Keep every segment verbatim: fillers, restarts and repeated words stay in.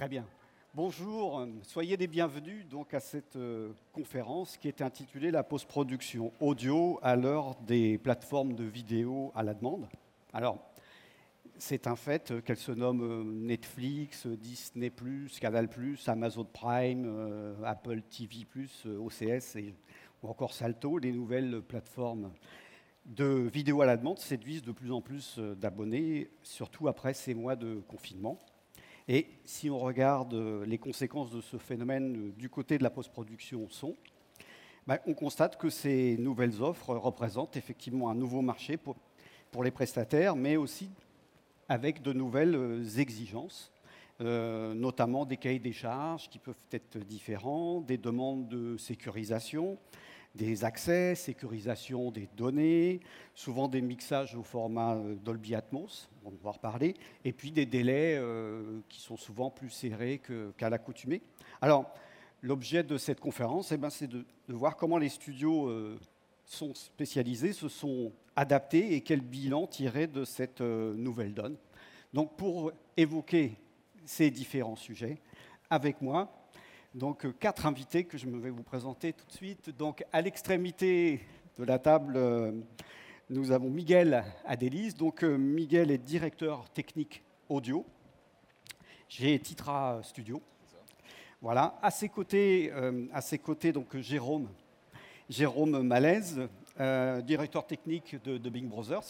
Très bien. Bonjour, soyez les bienvenus donc à cette euh, conférence qui est intitulée « La post-production audio à l'heure des plateformes de vidéo à la demande ». Alors, c'est un fait qu'elles se nomment Netflix, Disney plus, Canal plus, Amazon Prime, euh, Apple T V plus, O C S et, ou encore Salto. Les nouvelles plateformes de vidéo à la demande séduisent de plus en plus d'abonnés, surtout après ces mois de confinement. Et si on regarde les conséquences de ce phénomène du côté de la post-production son, ben on constate que ces nouvelles offres représentent effectivement un nouveau marché pour, pour les prestataires, mais aussi avec de nouvelles exigences, euh, notamment des cahiers des charges qui peuvent être différents, des demandes de sécurisation, des accès, sécurisation des données, souvent des mixages au format Dolby Atmos, on va en reparler, et puis des délais euh, qui sont souvent plus serrés que, qu'à l'accoutumée. Alors, l'objet de cette conférence, eh ben, c'est de, de voir comment les studios euh, sont spécialisés, se sont adaptés et quel bilan tirer de cette euh, nouvelle donne. Donc, pour évoquer ces différents sujets, avec moi, donc, quatre invités que je vais vous présenter tout de suite. Donc, à l'extrémité de la table, nous avons Miguel Adélis. Donc, Miguel est directeur technique audio chez Titra Studio. Voilà. À ses côtés, euh, à ses côtés donc, Jérôme, Jérôme Malaise, euh, directeur technique de, de Big Brothers.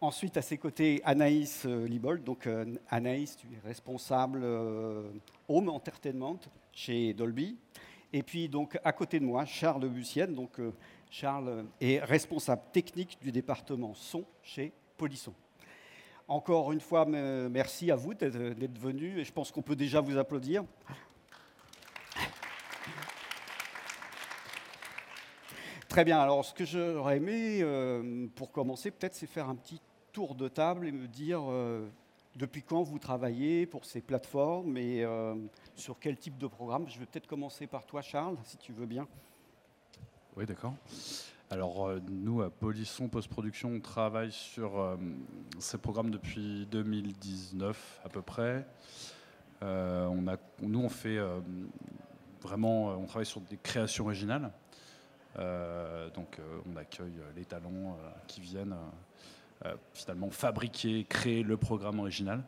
Ensuite, à ses côtés, Anaïs Libold. Donc, euh, Anaïs, tu es responsable euh, Home Entertainment chez Dolby. Et puis, donc, à côté de moi, Charles Bussienne. Donc, euh, Charles est responsable technique du département son chez Polisson. Encore une fois, merci à vous d'être, d'être venus. Et je pense qu'on peut déjà vous applaudir. Très bien. Alors, ce que j'aurais aimé, euh, pour commencer, peut-être, c'est faire un petit tour de table et me dire euh, depuis quand vous travaillez pour ces plateformes et euh, sur quel type de programme. Je vais peut-être commencer par toi, Charles, si tu veux bien. Oui, d'accord. Alors, euh, nous, à Polisson Post-Production, on travaille sur euh, ces programmes depuis deux mille dix-neuf, à peu près. Euh, on a, nous, on fait euh, vraiment... On travaille sur des créations originales. Euh, donc euh, on accueille euh, les talents euh, qui viennent euh, euh, finalement fabriquer, créer le programme original.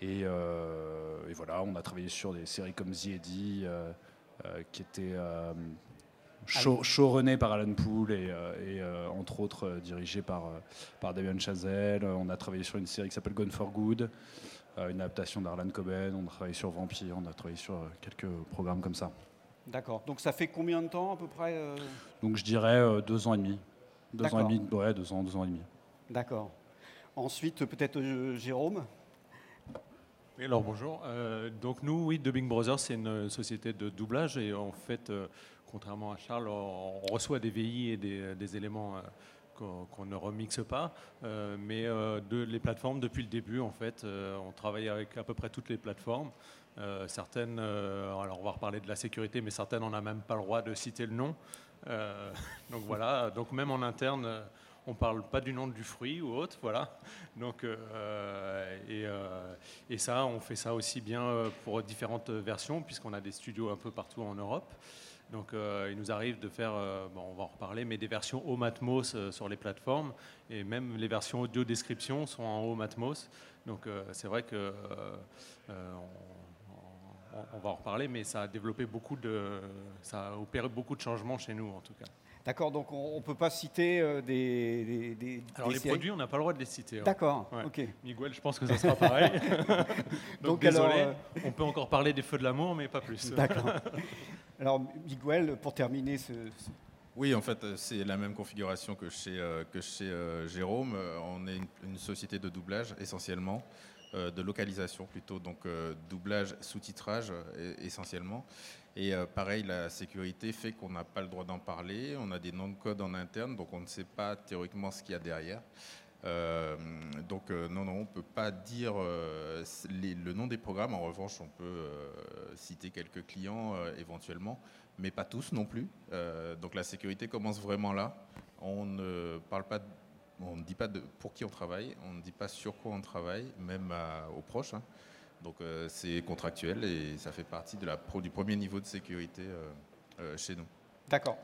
Et, euh, et voilà, on a travaillé sur des séries comme The Eddy, euh, euh, qui était euh, show, showrunné par Alan Poole et, euh, et euh, entre autres euh, dirigé par, euh, par Damien Chazelle. On a travaillé sur une série qui s'appelle Gone For Good, euh, une adaptation d'Harlan Coben. On a travaillé sur Vampire, on a travaillé sur euh, quelques programmes comme ça. D'accord. Donc, ça fait combien de temps, à peu près euh... Donc, je dirais euh, deux ans et demi. Deux D'accord. ans et demi. Ouais, deux ans, deux ans et demi. D'accord. Ensuite, peut-être euh, Jérôme. Oui, alors, bonjour. Euh, donc, nous, oui, Dubbing Brothers, c'est une société de doublage. Et en fait, euh, contrairement à Charles, on, on reçoit des V I et des, des éléments euh, qu'on, qu'on ne remixe pas. Euh, mais euh, de, les plateformes, depuis le début, en fait, euh, on travaille avec à peu près toutes les plateformes. Euh, certaines, euh, alors on va reparler de la sécurité, mais certaines, on n'a même pas le droit de citer le nom. Euh, donc voilà, donc même en interne, on ne parle pas du nom du fruit ou autre, voilà. Donc, euh, et, euh, et ça, on fait ça aussi bien pour différentes versions, puisqu'on a des studios un peu partout en Europe. Donc euh, il nous arrive de faire, euh, bon, on va en reparler, mais des versions Home Atmos euh, sur les plateformes, et même les versions audio description sont en Home Atmos. Donc euh, c'est vrai que... Euh, euh, on On va en reparler, mais ça a développé beaucoup de, ça a opéré beaucoup de changements chez nous, en tout cas. D'accord, donc on ne peut pas citer euh, des, des, des... Alors, des les séries. Produits, on n'a pas le droit de les citer. D'accord, ouais. Ok. Miguel, je pense que ça sera pareil. donc, donc, désolé, alors, euh... on peut encore parler des Feux de l'amour, mais pas plus. D'accord. Alors, Miguel, pour terminer ce... Oui, en fait, c'est la même configuration que chez, que chez euh, Jérôme. On est une, une société de doublage, essentiellement. De localisation plutôt, donc euh, doublage, sous-titrage euh, essentiellement. Et euh, pareil, la sécurité fait qu'on n'a pas le droit d'en parler, on a des noms de code en interne, donc on ne sait pas théoriquement ce qu'il y a derrière. Euh, donc euh, non, non, on ne peut pas dire euh, les, le nom des programmes, en revanche on peut euh, citer quelques clients euh, éventuellement, mais pas tous non plus. Euh, donc la sécurité commence vraiment là, on ne parle pas de on ne dit pas de pour qui on travaille, on ne dit pas sur quoi on travaille, même à, aux proches. Hein. Donc euh, c'est contractuel et ça fait partie de la pro, du premier niveau de sécurité euh, euh, chez nous. D'accord.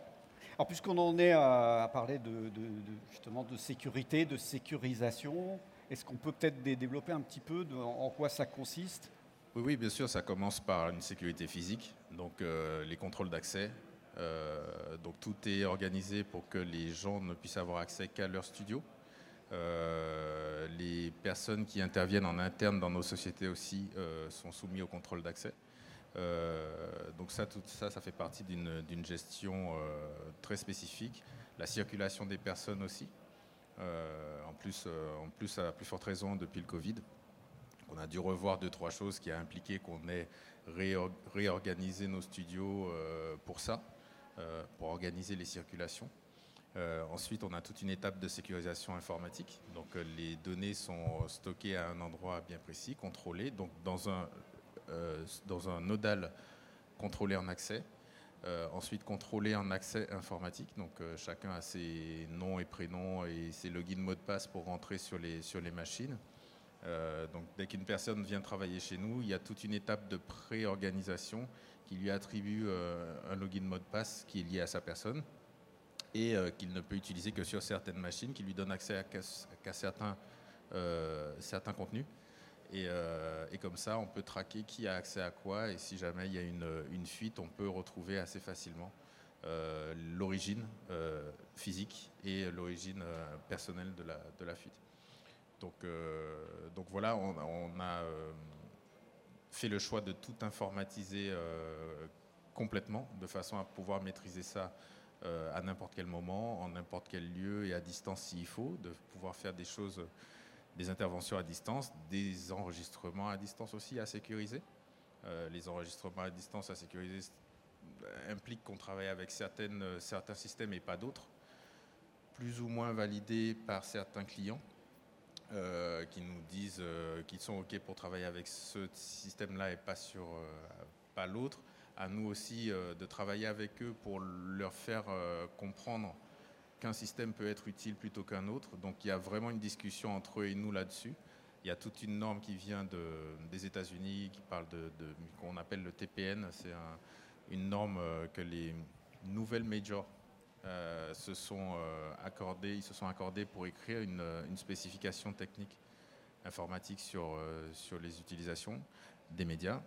Alors puisqu'on en est à, à parler de, de, de, justement de sécurité, de sécurisation, est-ce qu'on peut peut-être développer un petit peu de, en, en quoi ça consiste ? Oui, oui, bien sûr, ça commence par une sécurité physique, donc euh, les contrôles d'accès. Euh, donc tout est organisé pour que les gens ne puissent avoir accès qu'à leur studio. Euh, les personnes qui interviennent en interne dans nos sociétés aussi euh, sont soumises au contrôle d'accès. Euh, donc ça, tout ça, ça fait partie d'une, d'une gestion euh, très spécifique. La circulation des personnes aussi. Euh, en plus, euh, en plus, à plus forte raison depuis le Covid. On a dû revoir deux, trois choses qui a impliqué qu'on ait réor- réorganisé nos studios euh, pour ça, euh, pour organiser les circulations. Euh, ensuite, on a toute une étape de sécurisation informatique. Donc, euh, les données sont stockées à un endroit bien précis, contrôlé, donc dans un, euh, dans un nodal contrôlé en accès. Euh, ensuite, contrôlé en accès informatique. Donc, euh, chacun a ses noms et prénoms et ses logins, mots de passe pour rentrer sur les, sur les machines. Euh, donc dès qu'une personne vient travailler chez nous, il y a toute une étape de pré-organisation qui lui attribue euh, un login mot de passe qui est lié à sa personne et euh, qu'il ne peut utiliser que sur certaines machines, qui lui donne accès à, à, à certains, euh, certains contenus. Et, euh, et comme ça, on peut traquer qui a accès à quoi et si jamais il y a une, une fuite, on peut retrouver assez facilement euh, l'origine euh, physique et l'origine euh, personnelle de la, de la fuite. Donc, euh, donc voilà, on, on a euh, fait le choix de tout informatiser euh, complètement, de façon à pouvoir maîtriser ça euh, à n'importe quel moment, en n'importe quel lieu et à distance s'il faut, de pouvoir faire des choses, des interventions à distance, des enregistrements à distance aussi à sécuriser. Euh, les enregistrements à distance à sécuriser impliquent qu'on travaille avec certaines, certains systèmes et pas d'autres, plus ou moins validés par certains clients. Euh, qui nous disent euh, qu'ils sont OK pour travailler avec ce système-là et pas sur euh, pas l'autre. À nous aussi euh, de travailler avec eux pour leur faire euh, comprendre qu'un système peut être utile plutôt qu'un autre. Donc il y a vraiment une discussion entre eux et nous là-dessus. Il y a toute une norme qui vient de, des États-Unis, qui parle de, de qu'on appelle le T P N. C'est un, une norme que les nouvelles majors Euh, se sont euh, accordés, ils se sont accordés pour écrire une, une spécification technique informatique sur, euh, sur les utilisations des médias.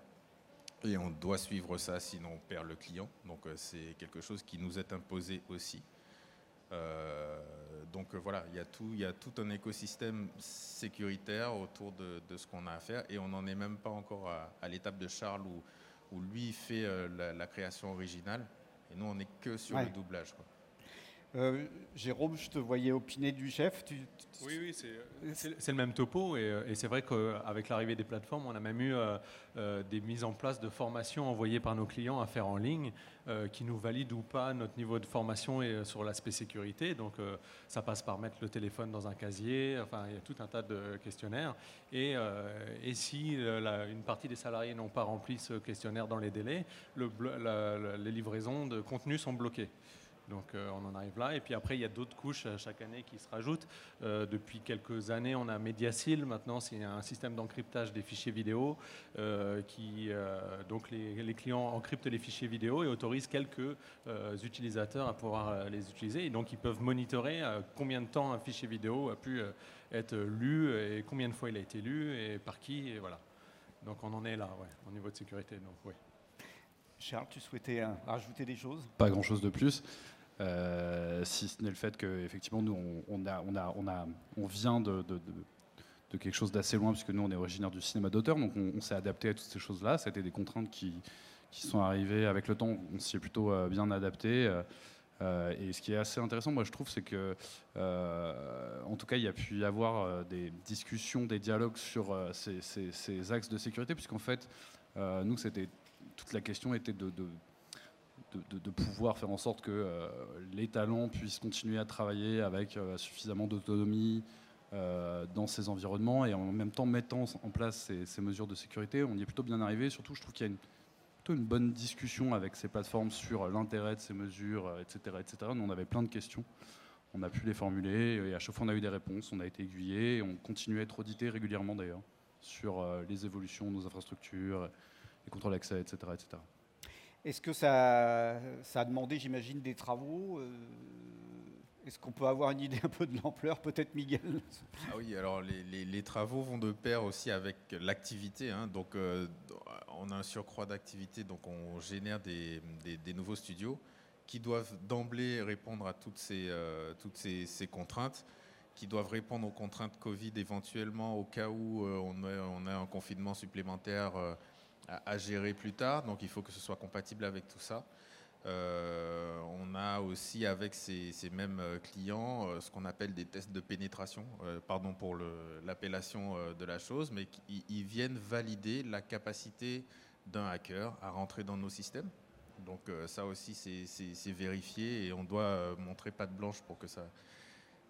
Et on doit suivre ça, sinon on perd le client. Donc euh, c'est quelque chose qui nous est imposé aussi. Euh, donc euh, voilà, il y a tout, il y a tout un écosystème sécuritaire autour de, de ce qu'on a à faire. Et on n'en est même pas encore à, à l'étape de Charles où, où lui fait euh, la, la création originale. Et nous, on n'est que sur ouais. le doublage, quoi. Euh, Jérôme, je te voyais opiner du chef. Tu, tu, oui, oui, c'est, c'est, c'est le même topo. Et, et c'est vrai qu'avec l'arrivée des plateformes, on a même eu euh, des mises en place de formations envoyées par nos clients à faire en ligne euh, qui nous valident ou pas notre niveau de formation et, sur l'aspect sécurité. Donc, euh, ça passe par mettre le téléphone dans un casier. Enfin, il y a tout un tas de questionnaires. Et, euh, et si euh, la, une partie des salariés n'ont pas rempli ce questionnaire dans les délais, le, la, la, les livraisons de contenu sont bloquées. Donc euh, on en arrive là. Et puis après, il y a d'autres couches euh, chaque année qui se rajoutent. Euh, depuis quelques années, on a MediaSeal. Maintenant, c'est un système d'encryptage des fichiers vidéo. Euh, qui, euh, donc les, les clients encryptent les fichiers vidéo et autorisent quelques euh, utilisateurs à pouvoir euh, les utiliser. Et donc, ils peuvent monitorer euh, combien de temps un fichier vidéo a pu euh, être lu et combien de fois il a été lu et par qui. Et voilà. Donc on en est là, ouais, au niveau de sécurité. Donc, oui. Charles, tu souhaitais euh, rajouter des choses ? Pas grand-chose de plus. Euh, si ce n'est le fait que effectivement nous on, a, on, a, on, a, on vient de, de, de quelque chose d'assez loin puisque nous on est originaire du cinéma d'auteur, donc on, on s'est adapté à toutes ces choses-là. Ça a été des contraintes qui, qui sont arrivées avec le temps. On s'y est plutôt euh, bien adapté euh, et ce qui est assez intéressant, moi je trouve, c'est que euh, en tout cas il y a pu y avoir euh, des discussions, des dialogues sur euh, ces, ces, ces axes de sécurité, puisqu'en fait euh, nous c'était toute la question était de, de De, de pouvoir faire en sorte que euh, les talents puissent continuer à travailler avec euh, suffisamment d'autonomie euh, dans ces environnements et en même temps mettant en place ces, ces mesures de sécurité. On y est plutôt bien arrivé. Surtout, je trouve qu'il y a une, plutôt une bonne discussion avec ces plateformes sur l'intérêt de ces mesures, euh, et cetera, et cetera. Nous, on avait plein de questions. On a pu les formuler et à chaque fois, on a eu des réponses. On a été aiguillés et on continue à être audité régulièrement d'ailleurs. sur euh, les évolutions de nos infrastructures, les contrôles d'accès, et cetera, et cetera. Est-ce que ça, ça a demandé, j'imagine, des travaux euh, Est-ce qu'on peut avoir une idée un peu de l'ampleur, peut-être, Miguel? Ah oui, alors les, les, les travaux vont de pair aussi avec l'activité. Hein, donc, euh, on a un surcroît d'activité, donc on génère des, des, des nouveaux studios qui doivent d'emblée répondre à toutes ces, euh, toutes ces, ces contraintes, qui doivent répondre aux contraintes Covid éventuellement au cas où euh, on, a, on a un confinement supplémentaire euh, à, à gérer plus tard. Donc, il faut que ce soit compatible avec tout ça. Euh, on a aussi avec ces, ces mêmes clients euh, ce qu'on appelle des tests de pénétration, euh, pardon pour le, l'appellation euh, de la chose, mais ils viennent valider la capacité d'un hacker à rentrer dans nos systèmes. Donc euh, ça aussi c'est, c'est, c'est vérifié et on doit euh, montrer patte blanche pour que ça,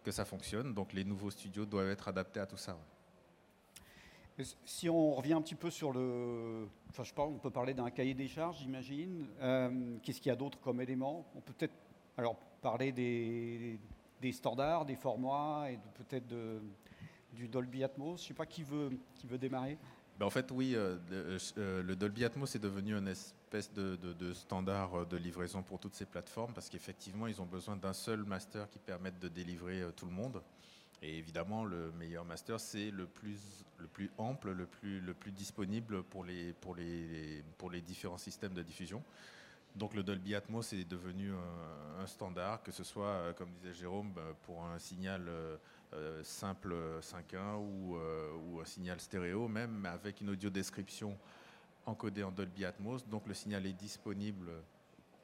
que ça fonctionne. Donc les nouveaux studios doivent être adaptés à tout ça. Ouais. Si on revient un petit peu sur le... Enfin, je parle, on peut parler d'un cahier des charges, j'imagine. Euh, qu'est-ce qu'il y a d'autre comme élément? On peut peut-être alors, parler des, des standards, des formats et de, peut-être de, du Dolby Atmos. Je ne sais pas qui veut, qui veut démarrer. Ben en fait, oui, euh, le, euh, le Dolby Atmos est devenu une espèce de, de, de standard de livraison pour toutes ces plateformes parce qu'effectivement, ils ont besoin d'un seul master qui permette de délivrer euh, tout le monde. Et évidemment, le meilleur master, c'est le plus, le plus ample, le plus, le plus disponible pour les, pour, les, pour les différents systèmes de diffusion. Donc, le Dolby Atmos est devenu un, un standard, que ce soit, comme disait Jérôme, pour un signal euh, simple cinq virgule un ou, euh, ou un signal stéréo, même avec une audio-description encodée en Dolby Atmos. Donc, le signal est disponible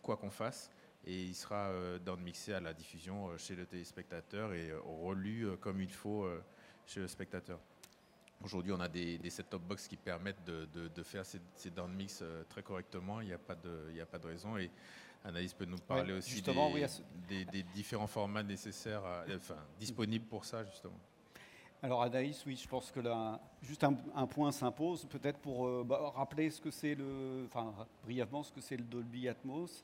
quoi qu'on fasse. Et il sera euh, downmixé à la diffusion euh, chez le téléspectateur et euh, relu euh, comme il faut euh, chez le spectateur. Aujourd'hui, on a des, des set-top box qui permettent de, de, de faire ces, ces downmix euh, très correctement. Il n'y a, a pas de raison. Et Anaïs peut nous parler ouais, aussi des, oui, ce... des, des différents formats nécessaires, à, enfin, disponibles pour ça, justement. Alors Anaïs, oui, je pense que là, juste un, un point s'impose, peut-être pour euh, bah, rappeler ce que c'est le, enfin, brièvement ce que c'est le Dolby Atmos.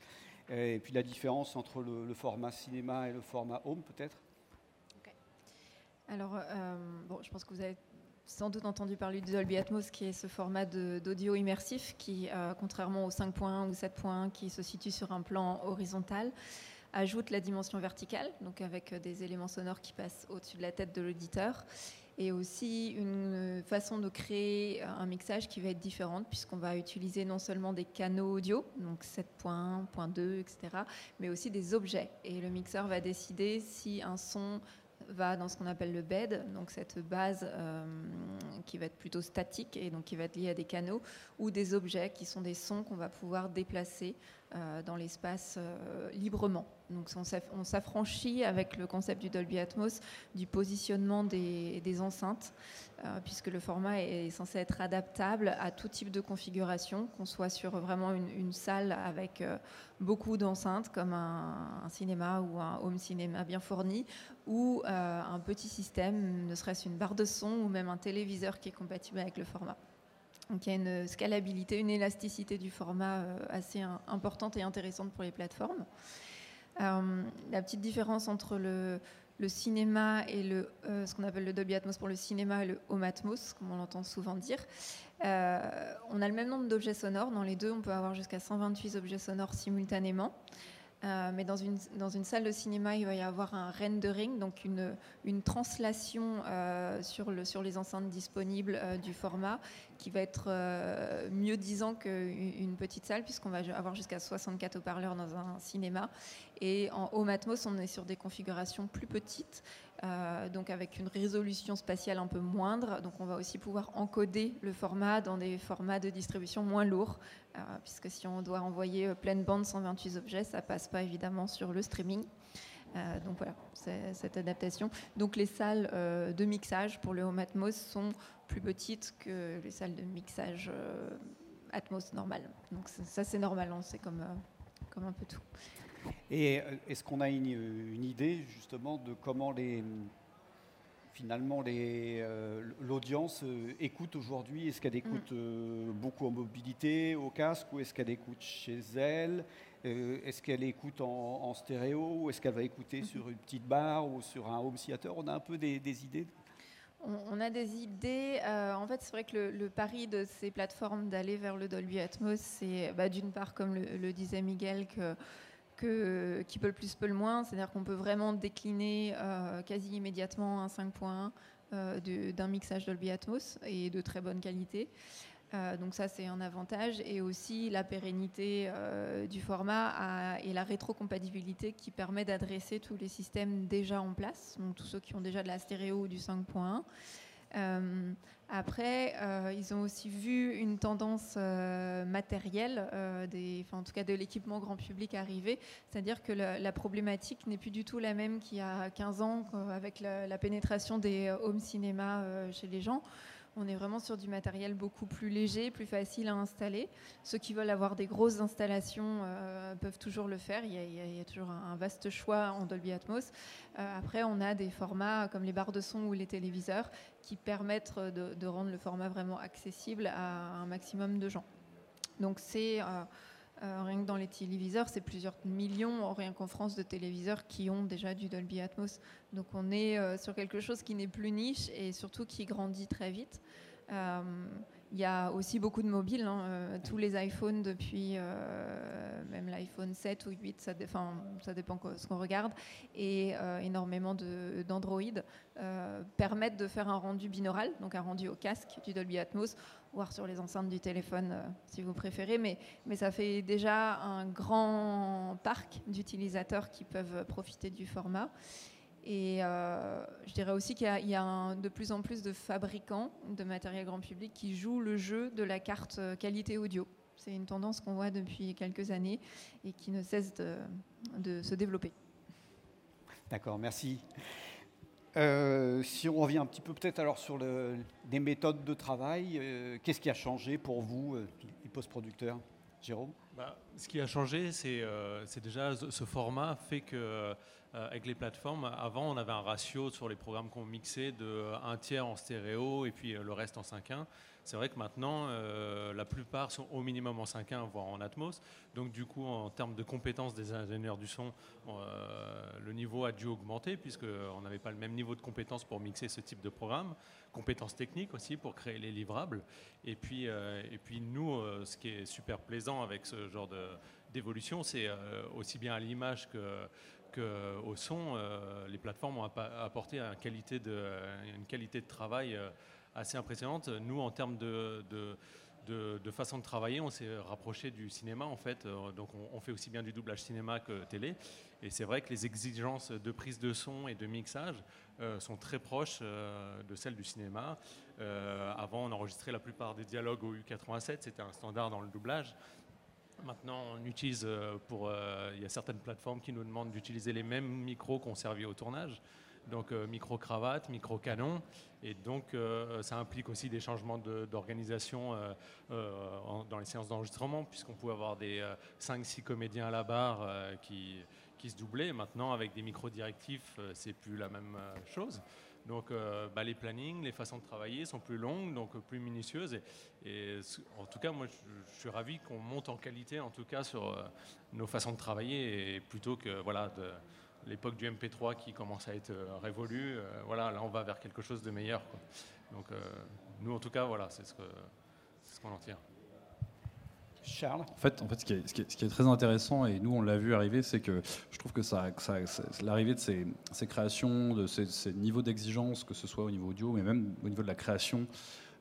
Et puis la différence entre le, le format cinéma et le format home, peut-être. Okay. Alors, euh, bon, je pense que vous avez sans doute entendu parler du Dolby Atmos, qui est ce format de, d'audio immersif qui, euh, contrairement au cinq point un ou sept point un, qui se situe sur un plan horizontal, ajoute la dimension verticale, donc avec des éléments sonores qui passent au-dessus de la tête de l'auditeur, et aussi une façon de créer un mixage qui va être différente puisqu'on va utiliser non seulement des canaux audio, donc sept point un, zéro point deux, et cetera, mais aussi des objets. Et le mixeur va décider si un son va dans ce qu'on appelle le bed, donc cette base euh, qui va être plutôt statique et donc qui va être liée à des canaux, ou des objets qui sont des sons qu'on va pouvoir déplacer euh, dans l'espace euh, librement. Donc on s'affranchit avec le concept du Dolby Atmos du positionnement des, des enceintes, euh, puisque le format est censé être adaptable à tout type de configuration, qu'on soit sur vraiment une, une salle avec euh, beaucoup d'enceintes, comme un, un cinéma ou un home cinéma bien fourni, ou euh, un petit système, ne serait-ce une barre de son ou même un téléviseur qui est compatible avec le format. Donc il y a une scalabilité, une élasticité du format euh, assez un, importante et intéressante pour les plateformes. Euh, la petite différence entre le, le cinéma et le, euh, ce qu'on appelle le Dolby Atmos pour le cinéma et le Home Atmos, comme on l'entend souvent dire, euh, on a le même nombre d'objets sonores. Dans les deux, on peut avoir jusqu'à cent vingt-huit objets sonores simultanément. Euh, mais dans une, dans une salle de cinéma, il va y avoir un rendering, donc une, une translation euh, sur, le, sur les enceintes disponibles euh, du format qui va être euh, mieux disant qu'une petite salle puisqu'on va avoir jusqu'à soixante-quatre haut-parleurs dans un cinéma. Et en Home Atmos, on est sur des configurations plus petites, euh, donc avec une résolution spatiale un peu moindre. Donc on va aussi pouvoir encoder le format dans des formats de distribution moins lourds, euh, puisque si on doit envoyer pleine bande cent vingt-huit objets, ça passe pas évidemment sur le streaming. Euh, donc voilà, c'est cette adaptation. Donc les salles euh, de mixage pour le Home Atmos sont plus petites que les salles de mixage euh, Atmos normales. Donc ça, ça c'est normal, hein, c'est comme, euh, comme un peu tout. Et est-ce qu'on a une, une idée justement de comment les, finalement les, euh, l'audience euh, écoute aujourd'hui? Est-ce qu'elle écoute euh, beaucoup en mobilité, au casque, ou est-ce qu'elle écoute chez elle? euh, Est-ce qu'elle écoute en, en stéréo, ou est-ce qu'elle va écouter mm-hmm. sur une petite barre ou sur un home theater? On a un peu des, des idées? On a des idées. Euh, en fait, c'est vrai que le, le pari de ces plateformes d'aller vers le Dolby Atmos, c'est bah, d'une part, comme le, le disait Miguel, que, que, qui peut le plus, peut le moins. C'est-à-dire qu'on peut vraiment décliner euh, quasi immédiatement un cinq point un euh, de, d'un mixage Dolby Atmos et de très bonne qualité. Euh, donc ça, c'est un avantage. Et aussi la pérennité euh, du format à, et la rétrocompatibilité qui permet d'adresser tous les systèmes déjà en place, donc tous ceux qui ont déjà de la stéréo ou du cinq point un. Euh, après, euh, ils ont aussi vu une tendance euh, matérielle, euh, des, enfin, en tout cas de l'équipement grand public arriver, c'est-à-dire que la, la problématique n'est plus du tout la même qu'il y a quinze ans euh, avec la, la pénétration des home cinéma euh, chez les gens. On est vraiment sur du matériel beaucoup plus léger, plus facile à installer. Ceux qui veulent avoir des grosses installations euh, peuvent toujours le faire. Il y a, il y a toujours un vaste choix en Dolby Atmos. Euh, après, on a des formats comme les barres de son ou les téléviseurs qui permettent de, de rendre le format vraiment accessible à un maximum de gens. Donc, c'est... Euh, Euh, rien que dans les téléviseurs, c'est plusieurs millions, rien qu'en France, de téléviseurs qui ont déjà du Dolby Atmos. Donc on est euh, sur quelque chose qui n'est plus niche et surtout qui grandit très vite. Euh, y a aussi beaucoup de mobiles, hein, euh, tous les iPhones depuis euh, même l'iPhone sept ou huit, ça, dé- ça dépend de ce qu'on regarde, et euh, énormément de, d'Android euh, permettent de faire un rendu binaural, donc un rendu au casque du Dolby Atmos, voire sur les enceintes du téléphone euh, si vous préférez, mais, mais ça fait déjà un grand parc d'utilisateurs qui peuvent profiter du format. Et euh, je dirais aussi qu'il y a, il y a un, de plus en plus de fabricants de matériel grand public qui jouent le jeu de la carte qualité audio. C'est une tendance qu'on voit depuis quelques années et qui ne cesse de, de se développer. D'accord, merci. Euh, si on revient un petit peu peut-être alors sur le, les méthodes de travail, euh, qu'est-ce qui a changé pour vous, euh, les post-producteurs, Jérôme ? Bah, ce qui a changé, c'est, euh, c'est déjà ce format fait que... Euh, avec les plateformes, avant on avait un ratio sur les programmes qu'on mixait de un tiers en stéréo et puis le reste en cinq un. C'est vrai que maintenant euh, la plupart sont au minimum en cinq un voire en Atmos, donc du coup en termes de compétences des ingénieurs du son, euh, le niveau a dû augmenter puisqu'on n'avait pas le même niveau de compétences pour mixer ce type de programme, compétences techniques aussi pour créer les livrables. Et puis, euh, et puis nous, euh, ce qui est super plaisant avec ce genre de, d'évolution, c'est euh, aussi bien à l'image que... Au son, euh, les plateformes ont apporté une qualité de, une qualité de travail assez impressionnante. Nous, en termes de, de, de, de façon de travailler, on s'est rapproché du cinéma, en fait. Donc, on, on fait aussi bien du doublage cinéma que télé. Et c'est vrai que les exigences de prise de son et de mixage euh, sont très proches euh, de celles du cinéma. Euh, avant, on enregistrait la plupart des dialogues au U quatre-vingt-sept. C'était un standard dans le doublage. Maintenant, on utilise pour. Euh, il y a certaines plateformes qui nous demandent d'utiliser les mêmes micros qu'on servait au tournage. Donc, euh, micro-cravate, micro-canon. Et donc, euh, ça implique aussi des changements de, d'organisation euh, euh, en, dans les séances d'enregistrement, puisqu'on pouvait avoir des euh, cinq six comédiens à la barre euh, qui, qui se doublaient. Maintenant, avec des micro-directifs, euh, c'est plus la même chose. Donc, euh, bah, les plannings, les façons de travailler sont plus longues, donc plus minutieuses. Et, et en tout cas, moi, je, je suis ravi qu'on monte en qualité, en tout cas, sur euh, nos façons de travailler, et plutôt que voilà, de, l'époque du M P trois qui commence à être euh, révolue. Euh, voilà, là, on va vers quelque chose de meilleur, quoi. Donc, euh, nous, en tout cas, voilà, c'est ce que, c'est ce qu'on en tire. Charles. En fait, en fait, ce qui est, ce qui est, ce qui est très intéressant, et nous on l'a vu arriver, c'est que je trouve que ça, que ça c'est l'arrivée de ces, ces créations, de ces, ces niveaux d'exigence, que ce soit au niveau audio, mais même au niveau de la création,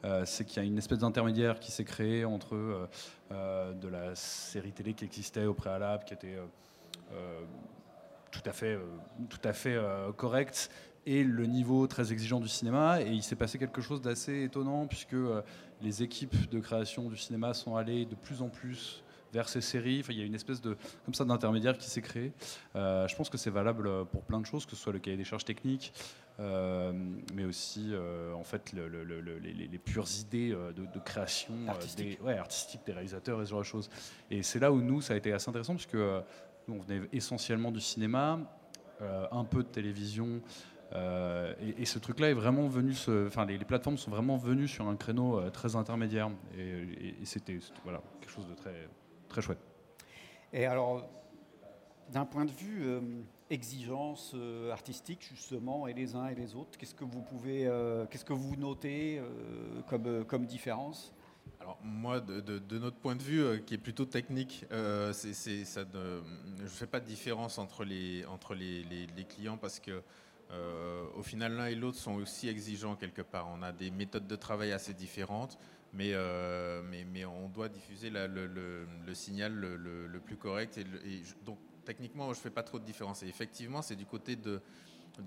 euh, c'est qu'il y a une espèce d'intermédiaire qui s'est créée entre euh, euh, de la série télé qui existait au préalable, qui était euh, euh, tout à fait, euh, tout à fait euh, correcte, et le niveau très exigeant du cinéma. Et il s'est passé quelque chose d'assez étonnant, puisque euh, les équipes de création du cinéma sont allées de plus en plus vers ces séries. Enfin, il y a une espèce de, comme ça, d'intermédiaire qui s'est créé. Euh, je pense que c'est valable pour plein de choses, que ce soit le cahier des charges techniques, euh, mais aussi euh, en fait, le, le, le, les, les pures idées de, de création artistique. Des, ouais, artistique des réalisateurs et ce genre de choses. Et c'est là où nous, ça a été assez intéressant, puisque euh, nous, on venait essentiellement du cinéma, euh, un peu de télévision. Euh, et, et ce truc-là est vraiment venu, se, enfin les, les plateformes sont vraiment venues sur un créneau euh, très intermédiaire, et, et, et c'était, c'était voilà, quelque chose de très, très chouette. Et alors, D'un point de vue euh, exigence euh, artistique, justement, et les uns et les autres, qu'est-ce que vous pouvez, euh, qu'est-ce que vous notez euh, comme, euh, comme différence ? Alors moi, de, de, de notre point de vue, euh, qui est plutôt technique, euh, c'est, c'est, ça ne, je ne fais pas de différence entre les, entre les, les, les clients parce que euh, au final, l'un et l'autre sont aussi exigeants quelque part. On a des méthodes de travail assez différentes, mais, euh, mais, mais on doit diffuser la, le, le, le signal le, le, le plus correct. Et, le, et je, donc techniquement, je ne fais pas trop de différence. Et effectivement, c'est du côté de,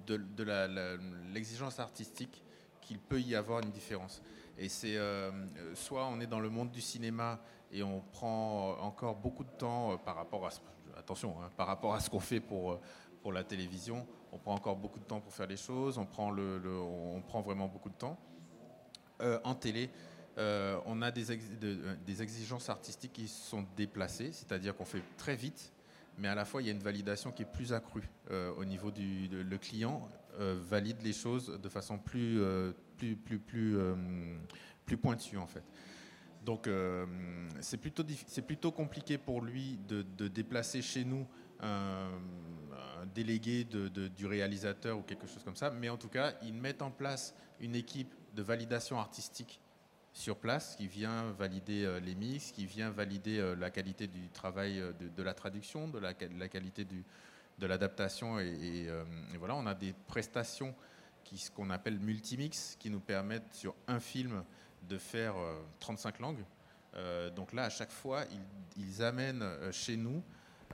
de, de la, la, l'exigence artistique qu'il peut y avoir une différence. Et c'est euh, soit on est dans le monde du cinéma et on prend encore beaucoup de temps euh, par rapport à ce, attention, hein, par rapport à ce qu'on fait pour, pour la télévision, on prend encore beaucoup de temps pour faire les choses, on prend, le, le, on prend vraiment beaucoup de temps. Euh, en télé, euh, on a des, ex, de, des exigences artistiques qui sont déplacées, c'est-à-dire qu'on fait très vite, mais à la fois il y a une validation qui est plus accrue euh, au niveau du de, le client euh, valide les choses de façon plus euh, plus plus plus euh, plus pointue en fait. Donc euh, c'est plutôt c'est plutôt compliqué pour lui de, de déplacer chez nous un, un délégué de, de, du réalisateur ou quelque chose comme ça, mais en tout cas ils mettent en place une équipe de validation artistique sur place, qui vient valider les mix, qui vient valider la qualité du travail de, de la traduction, de la, de la qualité du, de l'adaptation. Et, et, euh, et voilà, on a des prestations, qui, ce qu'on appelle multimix, qui nous permettent sur un film de faire euh, trente-cinq langues. Euh, donc là, à chaque fois, ils, ils amènent chez nous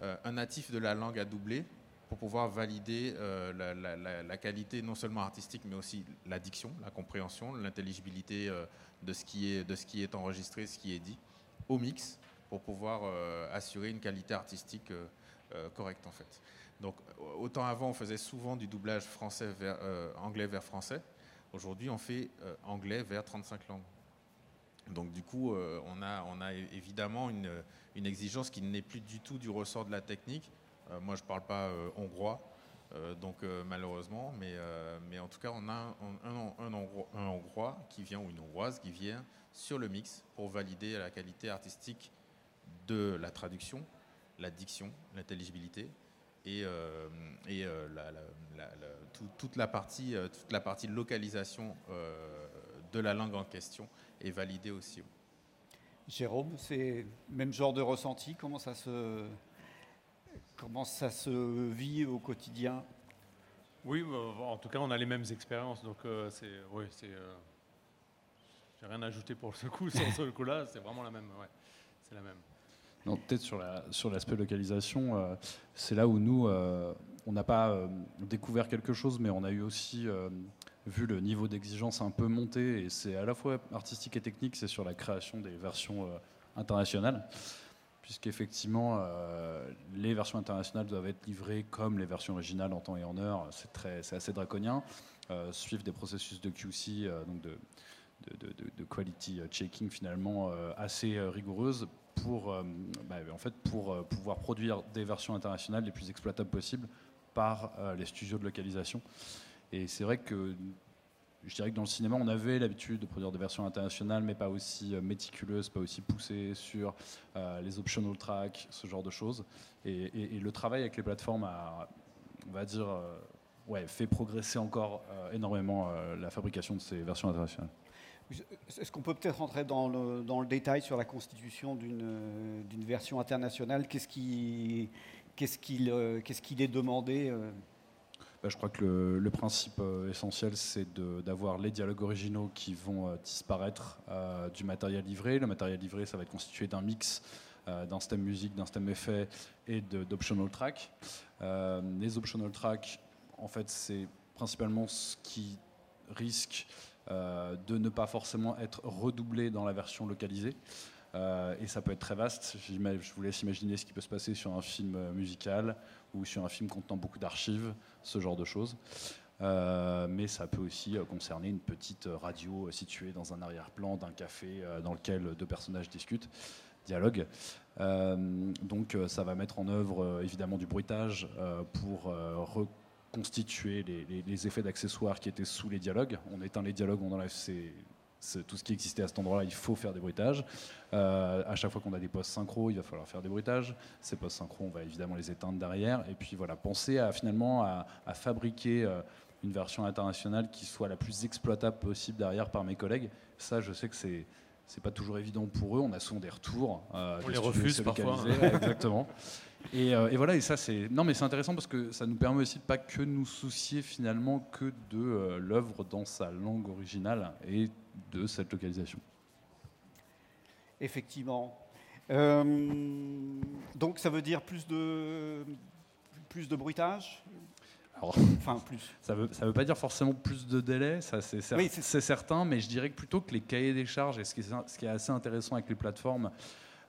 euh, un natif de la langue à doubler pour pouvoir valider euh, la, la, la, la qualité non seulement artistique, mais aussi la diction, la compréhension, l'intelligibilité euh, de, ce qui est, de ce qui est enregistré, ce qui est dit, au mix, pour pouvoir euh, assurer une qualité artistique euh, euh, correcte, en fait. Donc, autant avant, on faisait souvent du doublage français vers, euh, anglais vers français. Aujourd'hui, on fait euh, anglais vers trente-cinq langues. Donc, du coup, euh, on, a, on a évidemment une, une exigence qui n'est plus du tout du ressort de la technique. Euh, moi, je ne parle pas euh, hongrois, euh, donc euh, malheureusement, mais, euh, mais en tout cas, on a un, un, un, hongrois, un hongrois qui vient, ou une hongroise qui vient sur le mix pour valider la qualité artistique de la traduction, la diction, l'intelligibilité et, euh, et euh, la, la, la, la, tout, toute, la partie, euh, toute la partie localisation euh, de la langue en question est validée aussi. Jérôme, c'est le même genre de ressenti, comment ça se... Comment ça se vit au quotidien ? Oui, en tout cas, on a les mêmes expériences. Donc, euh, c'est, oui, c'est, euh, j'ai rien à ajouter pour ce coup. Sur ce coup-là, c'est vraiment la même. Ouais, c'est la même. Non, peut-être sur la, sur l'aspect localisation, euh, c'est là où nous, euh, on n'a pas euh, découvert quelque chose, mais on a eu aussi euh, vu le niveau d'exigence un peu monter. Et c'est à la fois artistique et technique. C'est sur la création des versions euh, internationales. Puisqu'effectivement, euh, les versions internationales doivent être livrées comme les versions originales en temps et en heure. C'est, très, c'est assez draconien. Euh, suivre des processus de Q C, euh, donc de, de, de, de quality checking finalement euh, assez rigoureuse pour, euh, bah, en fait, pour euh, pouvoir produire des versions internationales les plus exploitables possibles par euh, les studios de localisation. Et c'est vrai que je dirais que dans le cinéma, on avait l'habitude de produire des versions internationales, mais pas aussi méticuleuses, pas aussi poussées sur euh, les optional tracks, ce genre de choses. Et, et, et le travail avec les plateformes a, on va dire, euh, ouais, fait progresser encore euh, énormément euh, la fabrication de ces versions internationales. Est-ce qu'on peut peut-être rentrer dans le, dans le détail sur la constitution d'une, d'une version internationale ? Qu'est-ce qui, qu'est-ce qu'il, euh, qu'est-ce qu'il est demandé euh ? Je crois que le, le principe essentiel, c'est de, d'avoir les dialogues originaux qui vont disparaître euh, du matériel livré. Le matériel livré, ça va être constitué d'un mix, euh, d'un stem musique, d'un stem effet et de, d'optional tracks. Euh, les optional tracks, en fait, c'est principalement ce qui risque euh, de ne pas forcément être redoublé dans la version localisée. Euh, et ça peut être très vaste. Je vous laisse imaginer ce qui peut se passer sur un film musical ou sur un film contenant beaucoup d'archives, ce genre de choses. Euh, mais ça peut aussi euh, concerner une petite radio euh, située dans un arrière-plan d'un café euh, dans lequel deux personnages discutent, dialoguent. Euh, donc euh, ça va mettre en œuvre euh, évidemment du bruitage euh, pour euh, reconstituer les, les, les effets d'accessoires qui étaient sous les dialogues. On éteint les dialogues, on enlève ces... tout ce qui existait à cet endroit-là, il faut faire des bruitages. Euh, à chaque fois qu'on a des postes synchro, il va falloir faire des bruitages. Ces postes synchro, on va évidemment les éteindre derrière. Et puis voilà, penser à, finalement à, à fabriquer euh, une version internationale qui soit la plus exploitable possible derrière par mes collègues. Ça, je sais que c'est... c'est pas toujours évident pour eux, on a souvent des retours. Euh, on les refuse parfois. Exactement. Et, euh, et voilà, et ça c'est... Non mais c'est intéressant parce que ça nous permet aussi de pas que nous soucier finalement que de euh, l'œuvre dans sa langue originale et de cette localisation. Effectivement. Euh, donc ça veut dire plus de, plus de bruitage ? Alors, enfin, plus. Ça veut, ça veut pas dire forcément plus de délai, ça c'est, cer- oui, c'est... c'est certain, mais je dirais que plutôt que les cahiers des charges, et ce qui est, ce qui est assez intéressant avec les plateformes,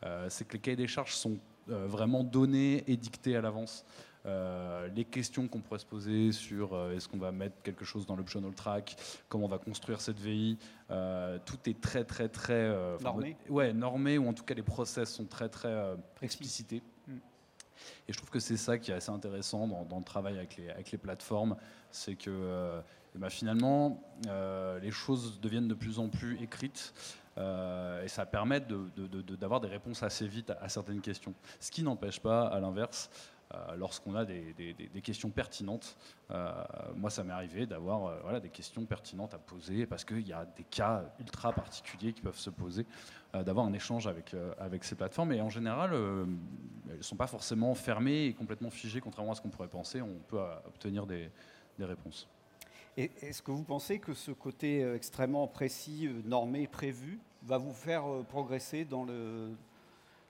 euh, c'est que les cahiers des charges sont euh, vraiment donnés et dictés à l'avance. Euh, les questions qu'on pourrait se poser sur euh, est-ce qu'on va mettre quelque chose dans l'optional track, comment on va construire cette V I, euh, tout est très très très... Euh, normé Ouais, normé, ou en tout cas les process sont très très euh, explicités. Mm. Et je trouve que c'est ça qui est assez intéressant dans, dans le travail avec les, avec les plateformes, c'est que euh, ben finalement, euh, les choses deviennent de plus en plus écrites euh, et ça permet de, de, de, d'avoir des réponses assez vite à, à certaines questions. Ce qui n'empêche pas, à l'inverse, euh, lorsqu'on a des, des, des questions pertinentes, euh, moi ça m'est arrivé d'avoir euh, voilà, des questions pertinentes à poser parce qu'il y a des cas ultra particuliers qui peuvent se poser, euh, d'avoir un échange avec, euh, avec ces plateformes. Et en général... Euh, elles ne sont pas forcément fermées et complètement figées, contrairement à ce qu'on pourrait penser, on peut obtenir des, des réponses. Et est-ce que vous pensez que ce côté extrêmement précis, normé, prévu, va vous faire progresser dans le,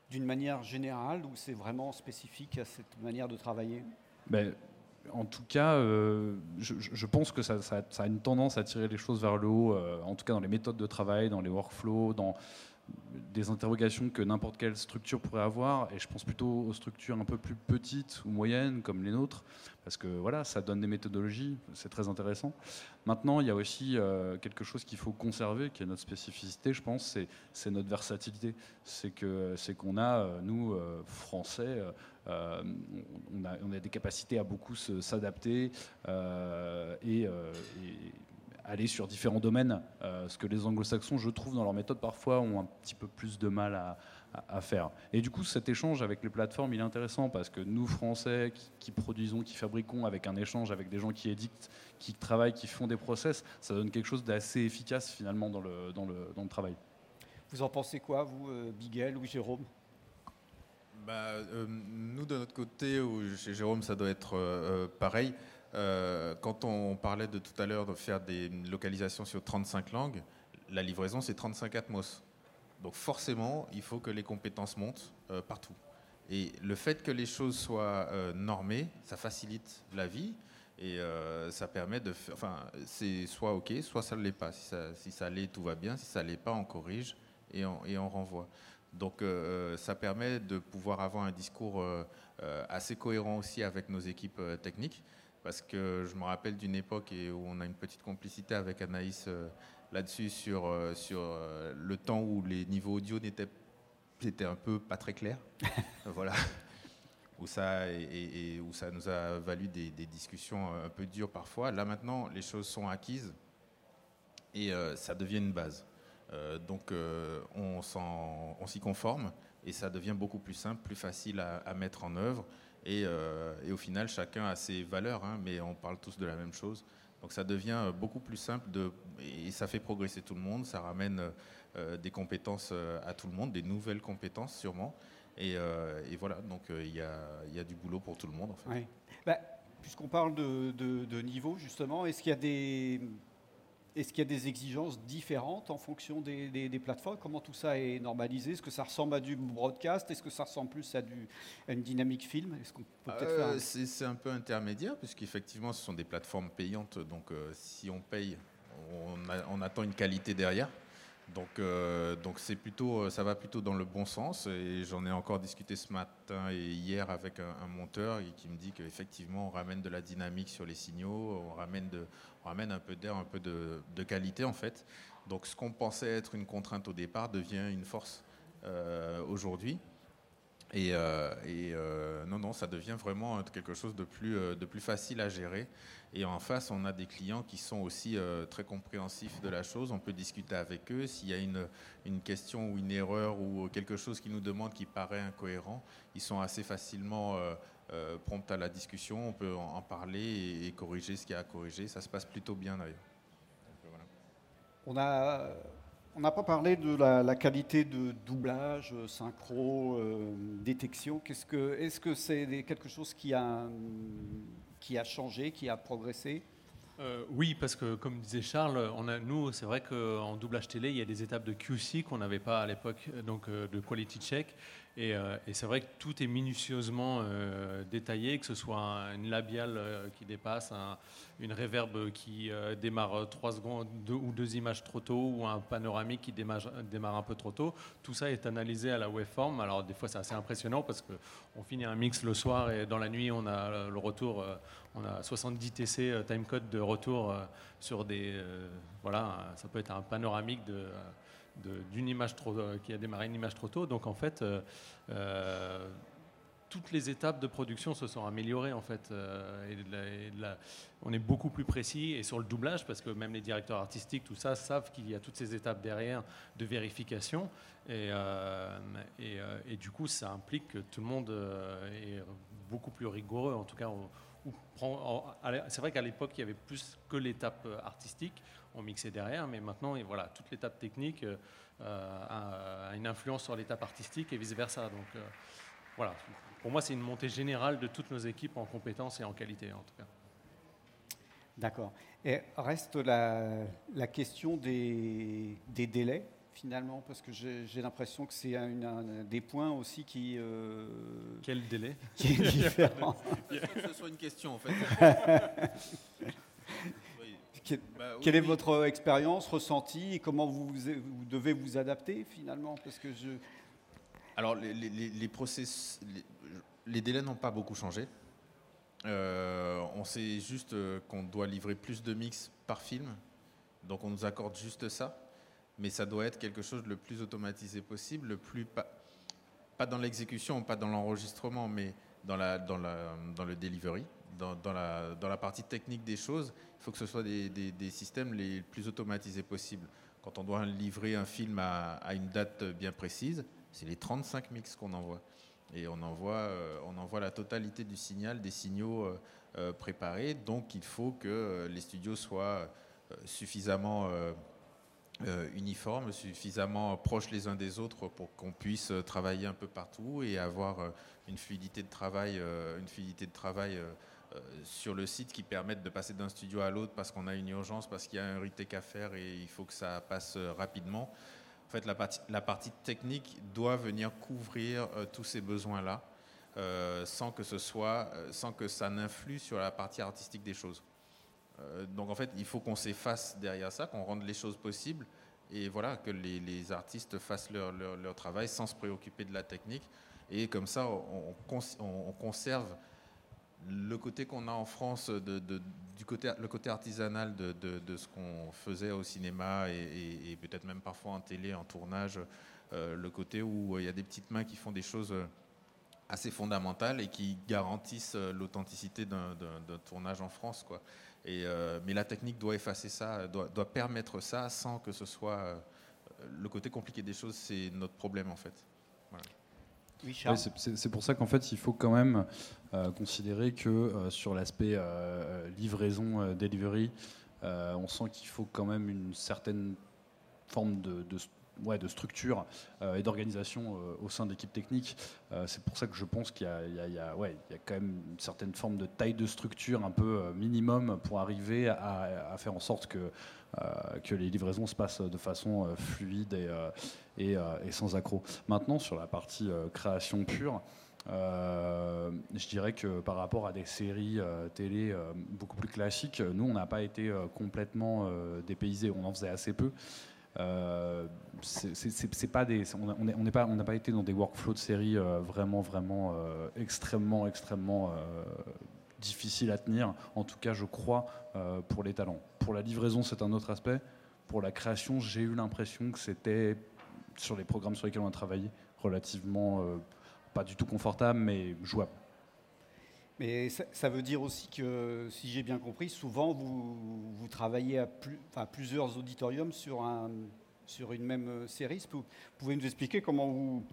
d'une manière générale, ou c'est vraiment spécifique à cette manière de travailler ? Ben, en tout cas, euh, je, je pense que ça, ça, ça a une tendance à tirer les choses vers le haut, euh, en tout cas dans les méthodes de travail, dans les workflows, dans... des interrogations que n'importe quelle structure pourrait avoir, et je pense plutôt aux structures un peu plus petites ou moyennes comme les nôtres, parce que voilà, ça donne des méthodologies, c'est très intéressant. Maintenant, il y a aussi euh, quelque chose qu'il faut conserver, qui est notre spécificité, je pense, c'est, c'est notre versatilité. C'est que c'est qu'on a, nous, euh, Français, euh, on, a, on a des capacités à beaucoup se, s'adapter euh, et, euh, et aller sur différents domaines, euh, ce que les anglo-saxons, je trouve, dans leur méthode, parfois, ont un petit peu plus de mal à, à, à faire. Et du coup, cet échange avec les plateformes, il est intéressant, parce que nous, Français, qui, qui produisons, qui fabriquons, avec un échange, avec des gens qui édictent, qui travaillent, qui font des process, ça donne quelque chose d'assez efficace, finalement, dans le, dans le, dans le travail. Vous en pensez quoi, vous, Bigel ou Jérôme ? bah, euh, Nous, de notre côté, ou chez Jérôme, ça doit être euh, pareil. Euh, quand on parlait de tout à l'heure de faire des localisations sur trente-cinq langues, la livraison c'est trente-cinq Atmos. Donc forcément, il faut que les compétences montent euh, partout. Et le fait que les choses soient euh, normées, ça facilite la vie et euh, ça permet de faire, enfin, c'est soit OK, soit ça ne l'est pas. Si ça, si ça l'est, tout va bien. Si ça ne l'est pas, on corrige et on, et on renvoie. Donc euh, ça permet de pouvoir avoir un discours euh, euh, assez cohérent aussi avec nos équipes euh, techniques. Parce que je me rappelle d'une époque où on a une petite complicité avec Anaïs euh, là-dessus sur, euh, sur euh, le temps où les niveaux audio n'étaient c'était un peu pas très clairs, voilà, où ça, et, et, et où ça nous a valu des, des discussions un peu dures parfois. Là maintenant, les choses sont acquises et euh, ça devient une base. Euh, donc euh, on, s'en, on s'y conforme et ça devient beaucoup plus simple, plus facile à, à mettre en œuvre. Et, euh, et au final, chacun a ses valeurs, hein, mais on parle tous de la même chose. Donc ça devient beaucoup plus simple de, et ça fait progresser tout le monde. Ça ramène euh, des compétences à tout le monde, des nouvelles compétences sûrement. Et, euh, et voilà, donc il euh, y, y a du boulot pour tout le monde en fait. Oui. Bah, puisqu'on parle de, de, de niveau justement, est-ce qu'il y a des, est-ce qu'il y a des exigences différentes en fonction des, des, des plateformes ? Comment tout ça est normalisé ? Est-ce que ça ressemble à du broadcast ? Est-ce que ça ressemble plus à, du, à une dynamique film ? Est-ce qu'on peut peut-être euh, faire un... c'est, c'est un peu intermédiaire, puisqu'effectivement, ce sont des plateformes payantes. Donc, euh, si on paye, on, a, on attend une qualité derrière. Donc, euh, donc c'est plutôt, ça va plutôt dans le bon sens. Et j'en ai encore discuté ce matin et hier avec un, un monteur qui me dit qu'effectivement, on ramène de la dynamique sur les signaux, on ramène de... ramène un peu d'air, un peu de, de qualité en fait. Donc ce qu'on pensait être une contrainte au départ devient une force euh, aujourd'hui. Et, euh, et euh, non, non, ça devient vraiment quelque chose de plus, de plus facile à gérer. Et en face, on a des clients qui sont aussi euh, très compréhensifs de la chose. On peut discuter avec eux. S'il y a une, une question ou une erreur ou quelque chose qu'ils nous demandent qui paraît incohérent, ils sont assez facilement euh, euh, prompts à la discussion. On peut en, en parler et, et corriger ce qu'il y a à corriger. Ça se passe plutôt bien d'ailleurs. Donc, voilà. On a... On n'a pas parlé de la, la qualité de doublage, synchro, euh, détection. Qu'est-ce que, est-ce que c'est quelque chose qui a, qui a changé, qui a progressé ? Euh, oui, parce que comme disait Charles, on a, nous, c'est vrai qu'en doublage télé, il y a des étapes de Q C qu'on n'avait pas à l'époque, donc de quality check. Et, euh, et c'est vrai que tout est minutieusement euh, détaillé, que ce soit un, une labiale euh, qui dépasse, un, une reverb qui euh, démarre trois secondes deux, ou deux images trop tôt, ou un panoramique qui démarre, démarre un peu trop tôt. Tout ça est analysé à la waveform. Alors des fois c'est assez impressionnant parce qu'on finit un mix le soir et dans la nuit on a le retour, euh, on a soixante-dix T C euh, timecode de retour euh, sur des... Euh, voilà, ça peut être un panoramique de... Euh, De, d'une image trop, euh, qui a démarré une image trop tôt. Donc en fait, euh, euh, toutes les étapes de production se sont améliorées en fait. Euh, et de la, et de la, on est beaucoup plus précis et sur le doublage parce que même les directeurs artistiques, tout ça, savent qu'il y a toutes ces étapes derrière de vérification. Et, euh, et, euh, et du coup, ça implique que tout le monde euh, est beaucoup plus rigoureux. En tout cas, on, on prend, on, c'est vrai qu'à l'époque, il y avait plus que l'étape artistique. On mixait derrière, mais maintenant, et voilà, toute l'étape technique euh, a, a une influence sur l'étape artistique et vice-versa. Donc, euh, voilà, pour moi, c'est une montée générale de toutes nos équipes en compétences et en qualité, en tout cas. D'accord. Et reste la, la question des, des délais, finalement, parce que j'ai, j'ai l'impression que c'est un, un des points aussi qui... Euh, Quel délai ? Qui est différent. Il faut que ce soit une question, en fait. Quelle, bah, oui, quelle est oui. votre expérience, ressenti, et comment vous, vous devez vous adapter finalement parce que je... Alors, les, les, les, process, les, les délais n'ont pas beaucoup changé. Euh, on sait juste qu'on doit livrer plus de mix par film, donc on nous accorde juste ça, mais ça doit être quelque chose le plus automatisé possible, le plus pa- pas dans l'exécution, pas dans l'enregistrement, mais dans, la, dans, la, dans le delivery. Dans, dans, la, dans la partie technique des choses, il faut que ce soit des, des, des systèmes les plus automatisés possibles. Quand on doit livrer un film à, à une date bien précise, c'est les trente-cinq mix qu'on envoie. Et on envoie, euh, on envoie la totalité du signal, des signaux euh, préparés. Donc il faut que les studios soient suffisamment euh, euh, uniformes, suffisamment proches les uns des autres pour qu'on puisse travailler un peu partout et avoir une fluidité de travail, euh, une fluidité de travail euh, sur le site qui permettent de passer d'un studio à l'autre parce qu'on a une urgence, parce qu'il y a un retake à faire et il faut que ça passe rapidement. En fait, la partie, la partie technique doit venir couvrir euh, tous ces besoins-là euh, sans que ce soit, euh, sans que ça n'influe sur la partie artistique des choses. Euh, donc en fait, il faut qu'on s'efface derrière ça, qu'on rende les choses possibles et voilà, que les, les artistes fassent leur, leur, leur travail sans se préoccuper de la technique. Et comme ça, on, on, on conserve le côté qu'on a en France, de, de, du côté, le côté artisanal de, de, de ce qu'on faisait au cinéma et, et, et peut-être même parfois en télé, en tournage, euh, le côté où il y a des petites mains qui font des choses assez fondamentales et qui garantissent l'authenticité d'un, d'un, d'un tournage en France, quoi. Et, euh, mais la technique doit effacer ça, doit, doit permettre ça sans que ce soit... Euh, le côté compliqué des choses, c'est notre problème en fait. Voilà. Oui, oui, c'est, c'est, c'est pour ça qu'en fait il faut quand même euh, considérer que euh, sur l'aspect euh, livraison, euh, delivery, euh, on sent qu'il faut quand même une certaine forme de, de, ouais, de structure euh, et d'organisation euh, au sein d'équipes techniques. Euh, c'est pour ça que je pense qu'il y a, il y a, il y a, ouais, il y a quand même une certaine forme de taille de structure un peu euh, minimum pour arriver à, à faire en sorte que, euh, que les livraisons se passent de façon euh, fluide et... Euh, Et, euh, et sans accroc. Maintenant, sur la partie euh, création pure, euh, je dirais que par rapport à des séries euh, télé euh, beaucoup plus classiques, nous, on n'a pas été euh, complètement euh, dépaysés. On en faisait assez peu. Euh, c'est, c'est, c'est, c'est pas des, on n'a on on pas, on n'a pas été dans des workflows de séries euh, vraiment, vraiment euh, extrêmement, extrêmement euh, difficiles à tenir. En tout cas, je crois, euh, pour les talents. Pour la livraison, c'est un autre aspect. Pour la création, j'ai eu l'impression que c'était... sur les programmes sur lesquels on a travaillé, relativement euh, pas du tout confortable, mais jouable. Mais ça, ça veut dire aussi que, si j'ai bien compris, souvent vous, vous travaillez à, plus, à plusieurs auditoriums sur, un, sur une même série. Vous pouvez nous expliquer comment vous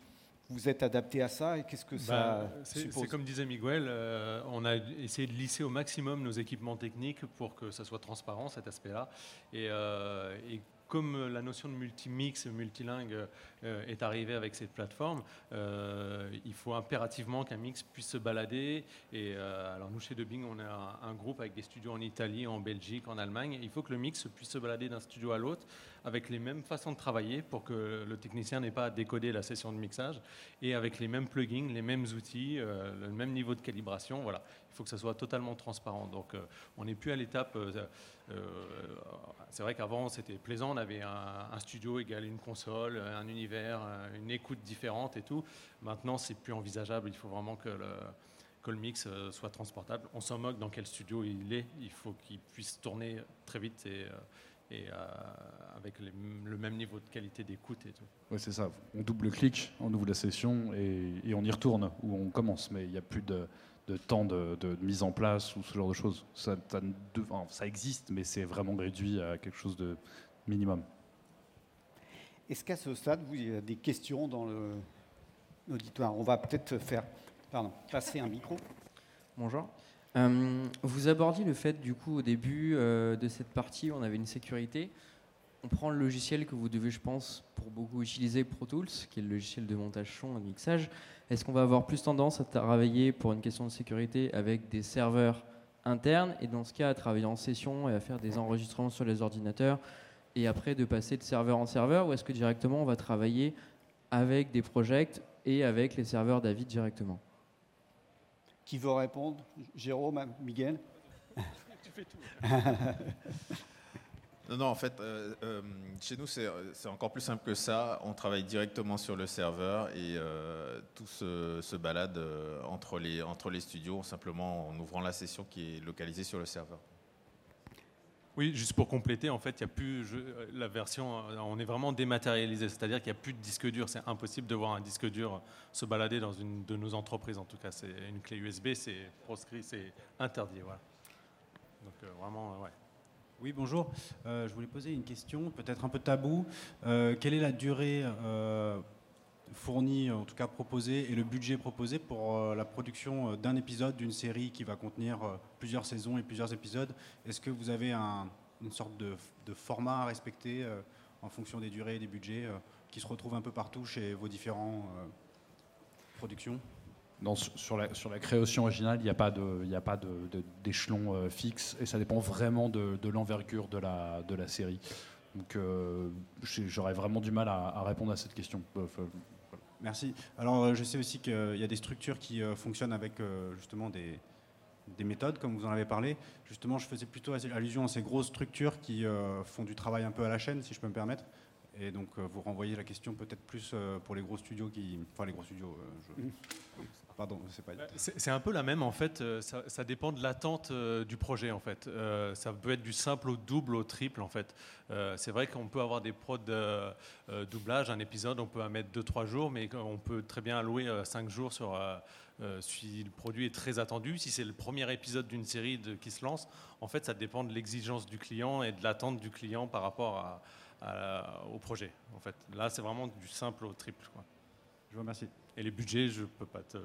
vous êtes adapté à ça et qu'est-ce que ça ben, c'est, suppose? C'est comme disait Miguel, euh, on a essayé de lisser au maximum nos équipements techniques pour que ça soit transparent, cet aspect-là. Et, euh, et comme la notion de multimix, multilingue euh, est arrivée avec cette plateforme, euh, il faut impérativement qu'un mix puisse se balader. Et euh, alors nous, chez Dubbing, on a un, un groupe avec des studios en Italie, en Belgique, en Allemagne. Il faut que le mix puisse se balader d'un studio à l'autre avec les mêmes façons de travailler pour que le technicien n'ait pas à décoder la session de mixage et avec les mêmes plugins, les mêmes outils, euh, le même niveau de calibration. Voilà. Il faut que ça soit totalement transparent. Donc, euh, on n'est plus à l'étape... Euh, Euh, c'est vrai qu'avant c'était plaisant, on avait un, un studio égal une console, un univers, une écoute différente et tout. Maintenant c'est plus envisageable, il faut vraiment que le, que le mix soit transportable. On s'en moque dans quel studio il est, il faut qu'il puisse tourner très vite et, et euh, avec les, le même niveau de qualité d'écoute et tout. Oui c'est ça, on double-clique, on ouvre la session et, et on y retourne ou on commence, mais il n'y a plus de... de temps de, de mise en place ou ce genre de choses. Ça, ça, de, ça existe, mais c'est vraiment réduit à quelque chose de minimum. Est-ce qu'à ce stade, vous, il y a des questions dans le, l'auditoire? On va peut-être faire... Pardon, passer un micro. Bonjour. Euh, vous abordiez le fait, du coup, au début euh, de cette partie, on avait une sécurité. On prend le logiciel que vous devez, je pense, pour beaucoup utiliser, Pro Tools, qui est le logiciel de montage son et de mixage. Est-ce qu'on va avoir plus tendance à travailler pour une question de sécurité avec des serveurs internes et dans ce cas à travailler en session et à faire des enregistrements sur les ordinateurs et après de passer de serveur en serveur, ou est-ce que directement on va travailler avec des projects et avec les serveurs d'avis directement? Qui veut répondre? Jérôme? Miguel? Tu fais tout. Non, non, en fait, euh, euh, chez nous, c'est, c'est encore plus simple que ça. On travaille directement sur le serveur et euh, tout se, se balade euh, entre, les, entre les studios, simplement en ouvrant la session qui est localisée sur le serveur. Oui, juste pour compléter, en fait, il n'y a plus je, la version, on est vraiment dématérialisé, c'est-à-dire qu'il n'y a plus de disque dur. C'est impossible de voir un disque dur se balader dans une de nos entreprises, en tout cas. C'est une clé U S B, c'est proscrit, c'est interdit, voilà. Donc, euh, vraiment, ouais. Oui, bonjour. Euh, je voulais poser une question, peut-être un peu tabou. Euh, quelle est la durée euh, fournie, en tout cas proposée, et le budget proposé pour euh, la production d'un épisode, d'une série qui va contenir euh, plusieurs saisons et plusieurs épisodes? Est-ce que vous avez un, une sorte de, de format à respecter euh, en fonction des durées et des budgets euh, qui se retrouvent un peu partout chez vos différentes euh, productions? Non, sur, la, sur la création originale, il n'y a pas, de, y a pas de, de, d'échelon euh, fixe et ça dépend vraiment de, de l'envergure de la, de la série. Donc euh, j'aurais vraiment du mal à, à répondre à cette question. Voilà. Merci. Alors je sais aussi qu'il y a des structures qui euh, fonctionnent avec euh, justement des, des méthodes, comme vous en avez parlé. Justement, je faisais plutôt allusion à ces grosses structures qui euh, font du travail un peu à la chaîne, si je peux me permettre. Et donc, euh, vous renvoyez la question peut-être plus euh, pour les gros studios qui... Enfin, les gros studios... Euh, je... Pardon, c'est pas... C'est, c'est un peu la même, en fait. Ça, ça dépend de l'attente euh, du projet, en fait. Euh, ça peut être du simple au double, au triple, en fait. Euh, c'est vrai qu'on peut avoir des prods euh, euh, doublage. Un épisode, on peut en mettre deux trois jours, mais on peut très bien allouer euh, cinq jours sur... Euh, Euh, si le produit est très attendu, si c'est le premier épisode d'une série de, qui se lance, en fait, ça dépend de l'exigence du client et de l'attente du client par rapport à, à, au projet. En fait, là, c'est vraiment du simple au triple, quoi. Je vous remercie. Et les budgets, je peux pas te...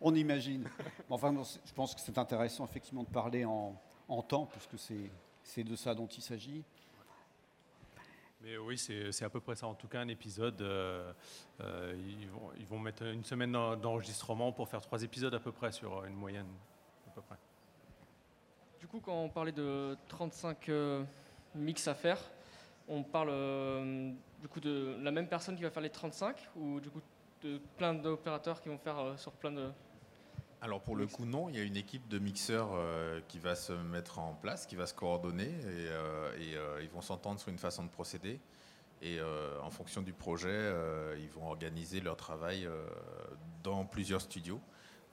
On imagine. Enfin, je pense que c'est intéressant, effectivement, de parler en, en temps, puisque c'est, c'est de ça dont il s'agit. Mais oui, c'est, c'est à peu près ça. En tout cas, un épisode, euh, euh, ils, vont, ils vont mettre une semaine d'enregistrement pour faire trois épisodes à peu près, sur une moyenne. À peu près. Du coup, quand on parlait de trente-cinq euh, mix à faire, on parle euh, du coup de la même personne qui va faire les trente-cinq ou du coup de plein d'opérateurs qui vont faire euh, sur plein de... Alors pour le coup, non, il y a une équipe de mixeurs euh, qui va se mettre en place, qui va se coordonner et, euh, et euh, ils vont s'entendre sur une façon de procéder. Et euh, en fonction du projet, euh, ils vont organiser leur travail euh, dans plusieurs studios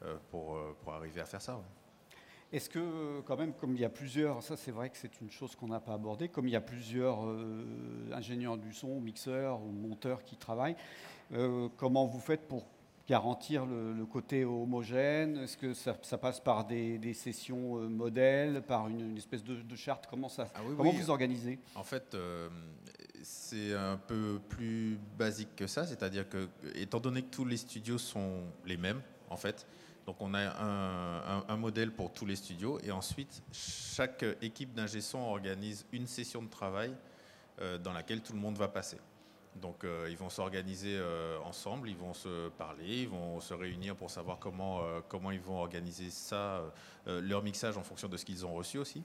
euh, pour, euh, pour arriver à faire ça. Ouais. Est-ce que quand même, comme il y a plusieurs, ça c'est vrai que c'est une chose qu'on n'a pas abordée, comme il y a plusieurs euh, ingénieurs du son, mixeurs ou monteurs qui travaillent, euh, comment vous faites pour garantir le, le côté homogène? Est-ce que ça, ça passe par des, des sessions euh, modèles, par une, une espèce de, de charte? Comment, ça, ah oui, comment oui. vous organisez? En fait, euh, c'est un peu plus basique que ça. C'est-à-dire que, étant donné que tous les studios sont les mêmes, en fait, donc on a un, un, un modèle pour tous les studios. Et ensuite, chaque équipe d'ingé son organise une session de travail euh, dans laquelle tout le monde va passer. Donc euh, ils vont s'organiser euh, ensemble, ils vont se parler, ils vont se réunir pour savoir comment, euh, comment ils vont organiser ça, euh, leur mixage en fonction de ce qu'ils ont reçu aussi.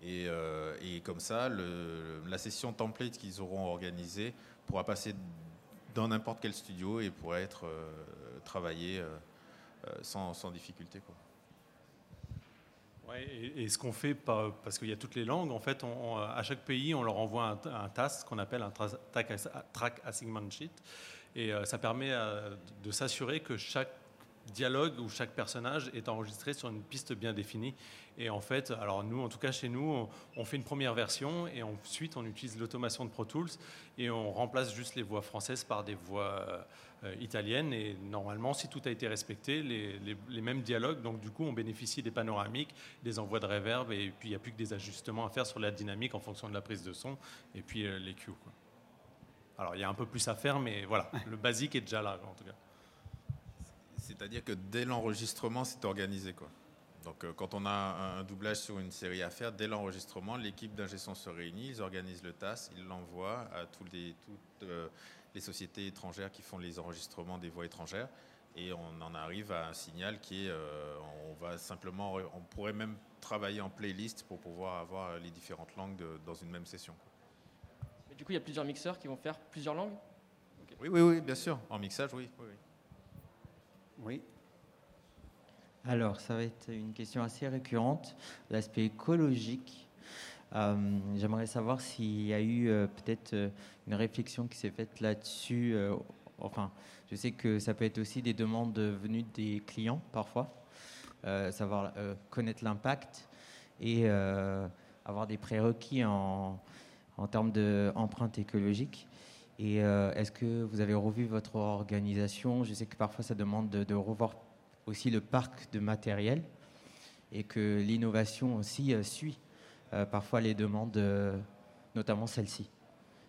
Et, euh, et comme ça, le, la session template qu'ils auront organisée pourra passer dans n'importe quel studio et pourra être euh, travaillée euh, sans, sans difficulté, quoi. Ouais, et, et ce qu'on fait, pas, parce qu'il y a toutes les langues, en fait, on, on, à chaque pays, on leur envoie un, un task, ce qu'on appelle un track, track assignment sheet, et euh, ça permet à, de s'assurer que chaque dialogue ou chaque personnage est enregistré sur une piste bien définie. Et en fait, alors nous, en tout cas chez nous, on, on fait une première version et ensuite on utilise l'automation de Pro Tools et on remplace juste les voix françaises par des voix euh, italiennes. Et normalement, si tout a été respecté, les, les, les mêmes dialogues, donc du coup, on bénéficie des panoramiques, des envois de reverb, et puis il n'y a plus que des ajustements à faire sur la dynamique en fonction de la prise de son et puis euh, les cues, quoi. Alors il y a un peu plus à faire, mais voilà, le basique est déjà là, en tout cas. C'est-à-dire que dès l'enregistrement, c'est organisé, quoi. Donc, euh, quand on a un doublage sur une série à faire, dès l'enregistrement, l'équipe d'ingé son se réunit, ils organisent le T A S, ils l'envoient à tous les, toutes euh, les sociétés étrangères qui font les enregistrements des voix étrangères, et on en arrive à un signal qui est, euh, on va simplement, on pourrait même travailler en playlist pour pouvoir avoir les différentes langues de, dans une même session, quoi. Mais du coup, il y a plusieurs mixeurs qui vont faire plusieurs langues ? Okay. Oui, oui, oui, bien sûr. En mixage, oui, oui, oui. Oui. Alors, ça va être une question assez récurrente, l'aspect écologique. Euh, j'aimerais savoir s'il y a eu euh, peut-être euh, une réflexion qui s'est faite là-dessus. Euh, enfin, je sais que ça peut être aussi des demandes venues des clients parfois, euh, savoir euh, connaître l'impact et euh, avoir des prérequis en, en termes d'empreinte écologique. Et euh, est-ce que vous avez revu votre organisation? Je sais que parfois, ça demande de, de revoir aussi le parc de matériel et que l'innovation aussi euh, suit euh, parfois les demandes, euh, notamment celle-ci.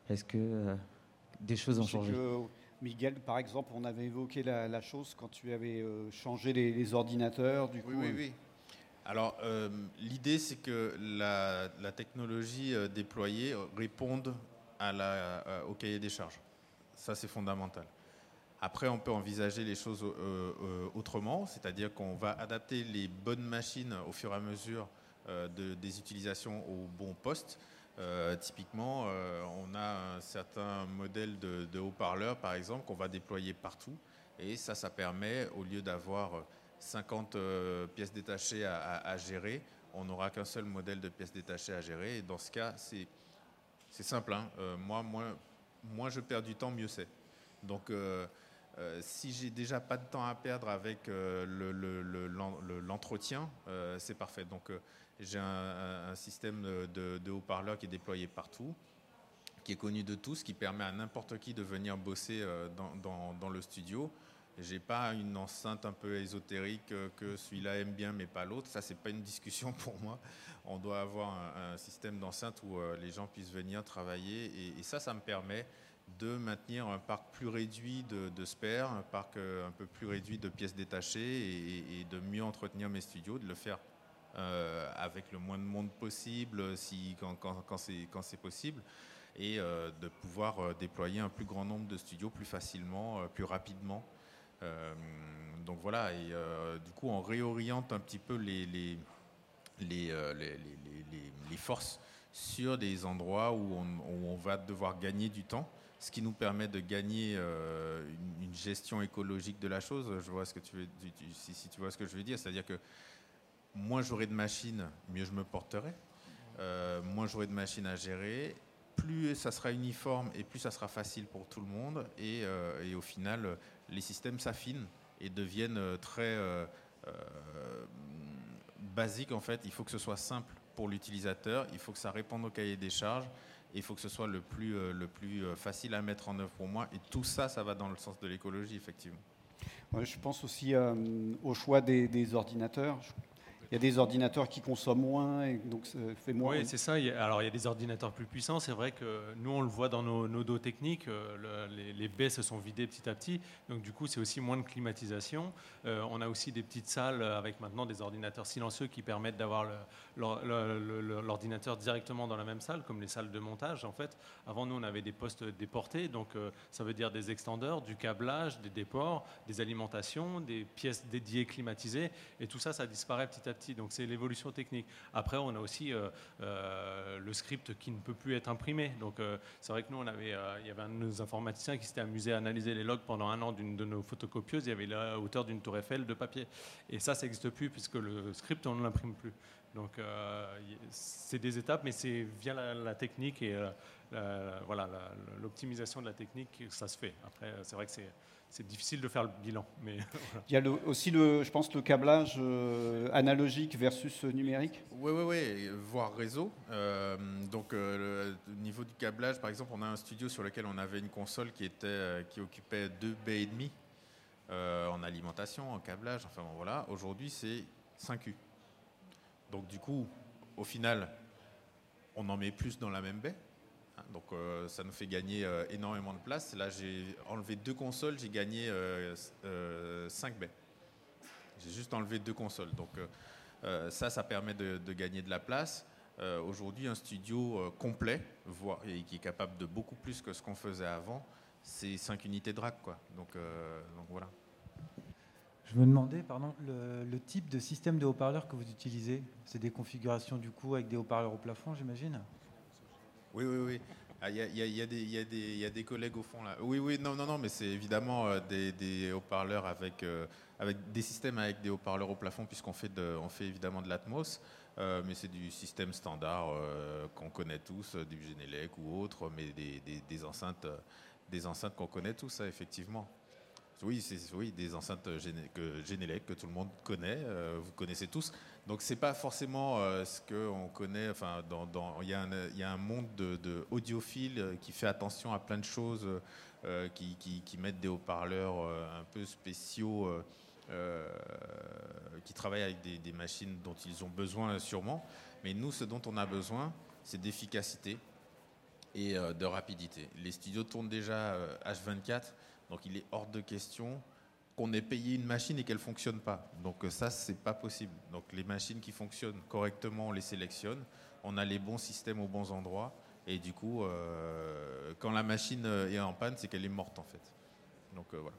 Est-ce que euh, des choses ont changé? Miguel, par exemple, on avait évoqué la, la chose quand tu avais euh, changé les, les ordinateurs. Du coup, oui, oui, euh... oui. Alors, euh, l'idée, c'est que la, la technologie euh, déployée réponde À la, euh, au cahier des charges. Ça, c'est fondamental. Après, on peut envisager les choses euh, euh, autrement, c'est-à-dire qu'on va adapter les bonnes machines au fur et à mesure euh, de, des utilisations au bon poste. Euh, typiquement, euh, on a un certain modèle de, de haut-parleur, par exemple, qu'on va déployer partout. Et ça, ça permet, au lieu d'avoir cinquante euh, pièces détachées à, à, à gérer, on n'aura qu'un seul modèle de pièces détachées à gérer. Et dans ce cas, c'est... C'est simple, hein. euh, moi, moins, moins je perds du temps, mieux c'est. Donc, euh, euh, si j'ai déjà pas de temps à perdre avec euh, le, le, le, le, l'entretien, euh, c'est parfait. Donc, euh, j'ai un, un système de, de haut-parleur qui est déployé partout, qui est connu de tous, qui permet à n'importe qui de venir bosser euh, dans, dans, dans le studio. J'ai pas une enceinte un peu ésotérique euh, que celui-là aime bien mais pas l'autre. Ça, c'est pas une discussion pour moi. On doit avoir un, un système d'enceinte où euh, les gens puissent venir travailler. Et, et ça, ça me permet de maintenir un parc plus réduit de, de spares, un parc euh, un peu plus réduit de pièces détachées et, et de mieux entretenir mes studios, de le faire euh, avec le moins de monde possible si, quand, quand, quand, c'est, quand c'est possible. Et euh, de pouvoir euh, déployer un plus grand nombre de studios plus facilement, euh, plus rapidement. Euh, donc voilà, et euh, du coup on réoriente un petit peu les, les, les, euh, les, les, les, les forces sur des endroits où on, où on va devoir gagner du temps, ce qui nous permet de gagner euh, une, une gestion écologique de la chose. Je vois ce que tu veux, tu, tu, si, si tu vois ce que je veux dire, c'est-à-dire que moins j'aurai de machines, mieux je me porterai, euh, moins j'aurai de machines à gérer, plus ça sera uniforme et plus ça sera facile pour tout le monde, et, euh, et au final les systèmes s'affinent et deviennent très euh, euh, basiques, en fait. Il faut que ce soit simple pour l'utilisateur, il faut que ça réponde au cahier des charges, et il faut que ce soit le plus, euh, le plus facile à mettre en œuvre pour moi. Et tout ça, ça va dans le sens de l'écologie, effectivement. Ouais, je pense aussi euh, au choix des, des ordinateurs. Il y a des ordinateurs qui consomment moins, et donc ça fait moins. Oui, c'est ça. Alors, il y a des ordinateurs plus puissants. C'est vrai que nous, on le voit dans nos, nos dos techniques. Le, les, les baies se sont vidées petit à petit. Donc, du coup, c'est aussi moins de climatisation. Euh, on a aussi des petites salles avec maintenant des ordinateurs silencieux qui permettent d'avoir le, le, le, le, l'ordinateur directement dans la même salle, comme les salles de montage. En fait, avant, nous, on avait des postes déportés. Donc, euh, ça veut dire des extendeurs, du câblage, des déports, des alimentations, des pièces dédiées climatisées. Et tout ça, ça disparaît petit à petit. Donc c'est l'évolution technique. Après, on a aussi euh, euh, le script qui ne peut plus être imprimé. Donc euh, c'est vrai que nous, on avait, euh, il y avait un de nos informaticiens qui s'était amusé à analyser les logs pendant un an d'une de nos photocopieuses. Il y avait la hauteur d'une tour Eiffel de papier. Et ça, ça n'existe plus puisque le script, on ne l'imprime plus. Donc euh, c'est des étapes, mais c'est via la, la technique et euh, la, voilà, la, l'optimisation de la technique, ça se fait. Après, c'est vrai que c'est... C'est difficile de faire le bilan. Mais voilà. Il y a le, aussi, le, je pense, le câblage euh, analogique versus numérique. Oui, oui, oui, voire réseau. Euh, donc, euh, le niveau du câblage, par exemple, on a un studio sur lequel on avait une console qui, était, euh, qui occupait deux baies et demie euh, en alimentation, en câblage. Enfin, bon, voilà. Aujourd'hui, c'est cinq U. Donc, du coup, au final, on en met plus dans la même baie. Donc euh, ça nous fait gagner euh, énormément de place. Là, j'ai enlevé deux consoles, j'ai gagné euh, euh, cinq baies. J'ai juste enlevé deux consoles. Donc euh, ça, ça permet de, de gagner de la place. Euh, aujourd'hui, un studio euh, complet, voire, et qui est capable de beaucoup plus que ce qu'on faisait avant, c'est cinq unités de rack, quoi. Donc, euh, donc voilà. Je me demandais, pardon, le, le type de système de haut-parleurs que vous utilisez. C'est des configurations du coup avec des haut-parleurs au plafond, j'imagine ? Oui, oui, oui. Ah, y a, y a, y a des, y a des, y a des collègues au fond là. Oui, oui, non, non, non, mais c'est évidemment euh, des, des haut-parleurs avec, euh, avec des systèmes avec des haut-parleurs au plafond puisqu'on fait, de, on fait évidemment de l'Atmos, euh, mais c'est du système standard euh, qu'on connaît tous, euh, du Genelec ou autre, mais des, des, des enceintes, euh, des enceintes qu'on connaît tous, ça, effectivement. Oui, c'est oui, des enceintes géné- que, Genelec que tout le monde connaît, euh, vous connaissez tous. Donc c'est pas forcément euh, ce qu'on connaît. Enfin, dans, dans, il y a un, il y a un monde de, de audiophiles qui fait attention à plein de choses, euh, qui, qui, qui mettent des haut-parleurs euh, un peu spéciaux, euh, euh, qui travaillent avec des, des machines dont ils ont besoin sûrement. Mais nous, ce dont on a besoin, c'est d'efficacité et euh, de rapidité. Les studios tournent déjà euh, H vingt-quatre. Donc il est hors de question qu'on ait payé une machine et qu'elle ne fonctionne pas. Donc ça, ce n'est pas possible. Donc les machines qui fonctionnent correctement, on les sélectionne, on a les bons systèmes aux bons endroits, et du coup, euh, quand la machine est en panne, c'est qu'elle est morte en fait. Donc euh, voilà.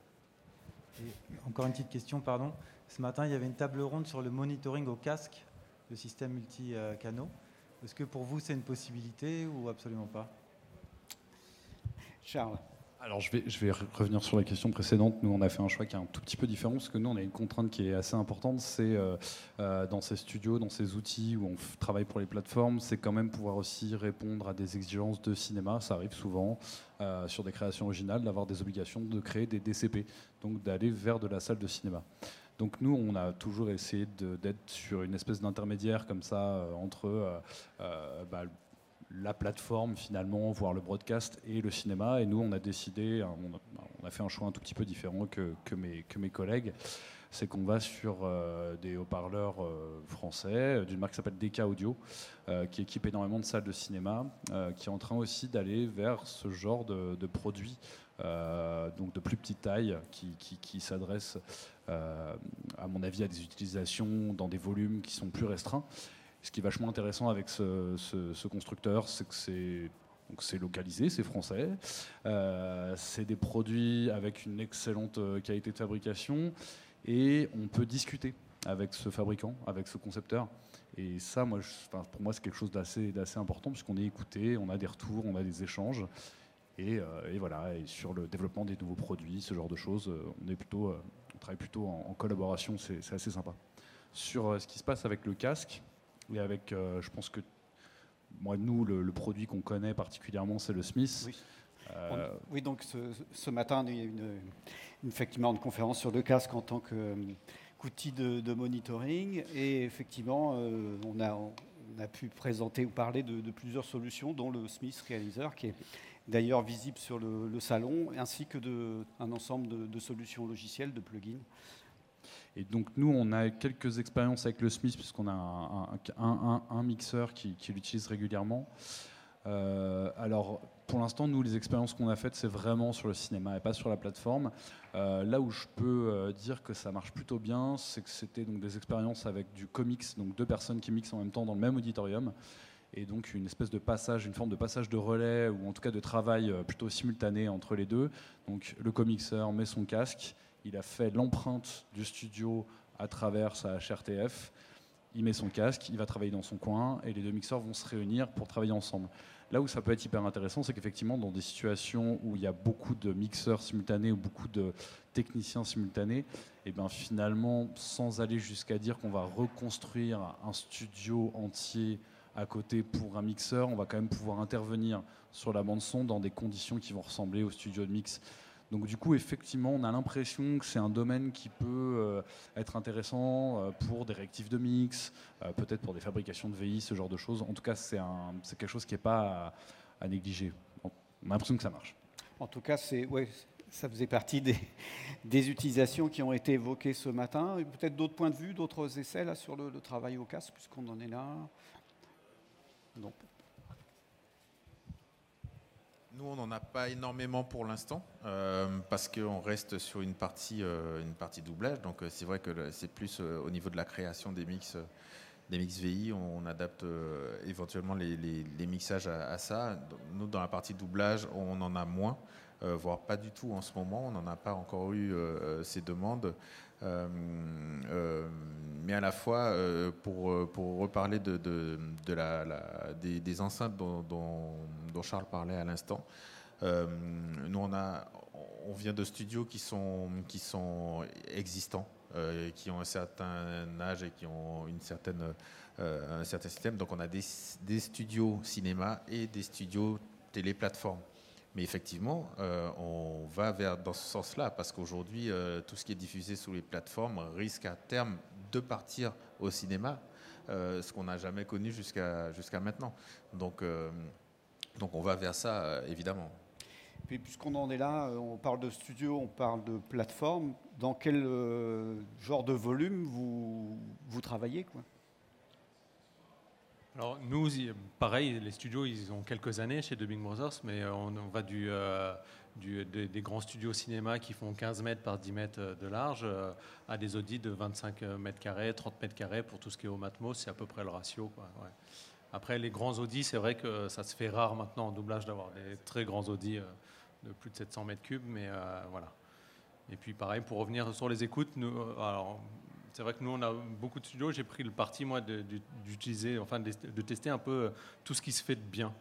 Et encore une petite question, pardon. Ce matin, il y avait une table ronde sur le monitoring au casque, le système multi-canaux. Est-ce que pour vous, c'est une possibilité ou absolument pas ? Charles ? Alors, je vais, je vais revenir sur la question précédente. Nous, on a fait un choix qui est un tout petit peu différent parce que nous, on a une contrainte qui est assez importante. C'est euh, dans ces studios, dans ces outils où on f- travaille pour les plateformes, c'est quand même pouvoir aussi répondre à des exigences de cinéma. Ça arrive souvent euh, sur des créations originales d'avoir des obligations de créer des D C P, donc d'aller vers de la salle de cinéma. Donc nous, on a toujours essayé de, d'être sur une espèce d'intermédiaire comme ça euh, entre... Euh, euh, bah, la plateforme finalement, voire le broadcast et le cinéma. Et nous, on a décidé, on a, on a fait un choix un tout petit peu différent que, que, mes, que mes collègues. C'est qu'on va sur euh, des haut-parleurs euh, français, d'une marque qui s'appelle Deka Audio, euh, qui équipe énormément de salles de cinéma, euh, qui est en train aussi d'aller vers ce genre de, de produits, euh, donc de plus petite taille, qui, qui, qui s'adressent, euh, à mon avis, à des utilisations dans des volumes qui sont plus restreints. Ce qui est vachement intéressant avec ce, ce, ce constructeur, c'est que c'est, donc c'est localisé, c'est français. Euh, c'est des produits avec une excellente qualité de fabrication. Et on peut discuter avec ce fabricant, avec ce concepteur. Et ça, moi, je, enfin, pour moi, c'est quelque chose d'assez, d'assez important, puisqu'on est écouté, on a des retours, on a des échanges. Et, euh, et voilà, et sur le développement des nouveaux produits, ce genre de choses, on, est plutôt, on travaille plutôt en, en collaboration, c'est, c'est assez sympa. Sur ce qui se passe avec le casque, et avec, euh, je pense que moi, nous, le, le produit qu'on connaît particulièrement, c'est le Smyth. Oui, euh, On, oui donc ce, ce matin, il y a une, effectivement une conférence sur le casque en tant que, um, qu'outil de, de monitoring. Et effectivement, euh, on, a, on a pu présenter ou parler de, de plusieurs solutions, dont le Smyth Realizer, qui est d'ailleurs visible sur le, le salon, ainsi que de, un ensemble de, de solutions logicielles, de plugins. Et donc nous, on a quelques expériences avec le Smyth, puisqu'on a un, un, un, un mixeur qui, qui l'utilise régulièrement. Euh, alors, pour l'instant, nous, les expériences qu'on a faites, c'est vraiment sur le cinéma et pas sur la plateforme. Euh, là où je peux euh, dire que ça marche plutôt bien, c'est que c'était donc des expériences avec du comics, donc deux personnes qui mixent en même temps dans le même auditorium, et donc une espèce de passage, une forme de passage de relais, ou en tout cas de travail plutôt simultané entre les deux. Donc le comixeur met son casque, il a fait l'empreinte du studio à travers sa H R T F, il met son casque, il va travailler dans son coin, et les deux mixeurs vont se réunir pour travailler ensemble. Là où ça peut être hyper intéressant, c'est qu'effectivement, dans des situations où il y a beaucoup de mixeurs simultanés ou beaucoup de techniciens simultanés, et ben finalement, sans aller jusqu'à dire qu'on va reconstruire un studio entier à côté pour un mixeur, on va quand même pouvoir intervenir sur la bande-son dans des conditions qui vont ressembler au studio de mix. Donc du coup, effectivement, on a l'impression que c'est un domaine qui peut euh, être intéressant euh, pour des réactifs de mix, euh, peut-être pour des fabrications de V I, ce genre de choses. En tout cas, c'est, un, c'est quelque chose qui n'est pas à, à négliger. On a l'impression que ça marche. En tout cas, c'est, ouais, ça faisait partie des, des utilisations qui ont été évoquées ce matin. Et peut-être d'autres points de vue, d'autres essais là, sur le, le travail au casque, puisqu'on en est là. Non. Nous, on n'en a pas énormément pour l'instant, euh, parce qu'on reste sur une partie, euh, une partie doublage. Donc, euh, c'est vrai que le, c'est plus euh, au niveau de la création des mix, euh, des mix V I, on, on adapte euh, éventuellement les, les, les mixages à, à ça. Nous, dans la partie doublage, on en a moins, euh, voire pas du tout en ce moment. On n'en a pas encore eu euh, ces demandes. Euh, euh, mais à la fois, euh, pour, pour reparler de, de, de la, la, des, des enceintes dont, dont, dont Charles parlait à l'instant, euh, nous on, a, on vient de studios qui sont, qui sont existants, euh, qui ont un certain âge et qui ont une certaine, euh, un certain système. Donc on a des, des studios cinéma et des studios télé-plateforme. Mais effectivement, euh, on va vers dans ce sens-là, parce qu'aujourd'hui, euh, tout ce qui est diffusé sous les plateformes risque à terme de partir au cinéma, euh, ce qu'on n'a jamais connu jusqu'à, jusqu'à maintenant. Donc, euh, donc on va vers ça, euh, évidemment. Puis puisqu'on en est là, on parle de studio, on parle de plateforme. Dans quel euh, genre de volume vous, vous travaillez, quoi ? Alors nous, pareil, les studios, ils ont quelques années chez Dubbing Brothers, mais on, on va du, euh, du, des, des grands studios cinéma qui font quinze mètres par dix mètres de large euh, à des audits de vingt-cinq mètres carrés, trente mètres carrés pour tout ce qui est au matmos, c'est à peu près le ratio, quoi, ouais. Après, les grands audits, c'est vrai que ça se fait rare maintenant en doublage d'avoir des très grands audits euh, de plus de sept cents mètres cubes, mais euh, voilà. Et puis pareil, pour revenir sur les écoutes, nous, euh, alors... C'est vrai que nous, on a beaucoup de studios. J'ai pris le parti, moi, de, de, d'utiliser, enfin, de, de tester un peu tout ce qui se fait de bien.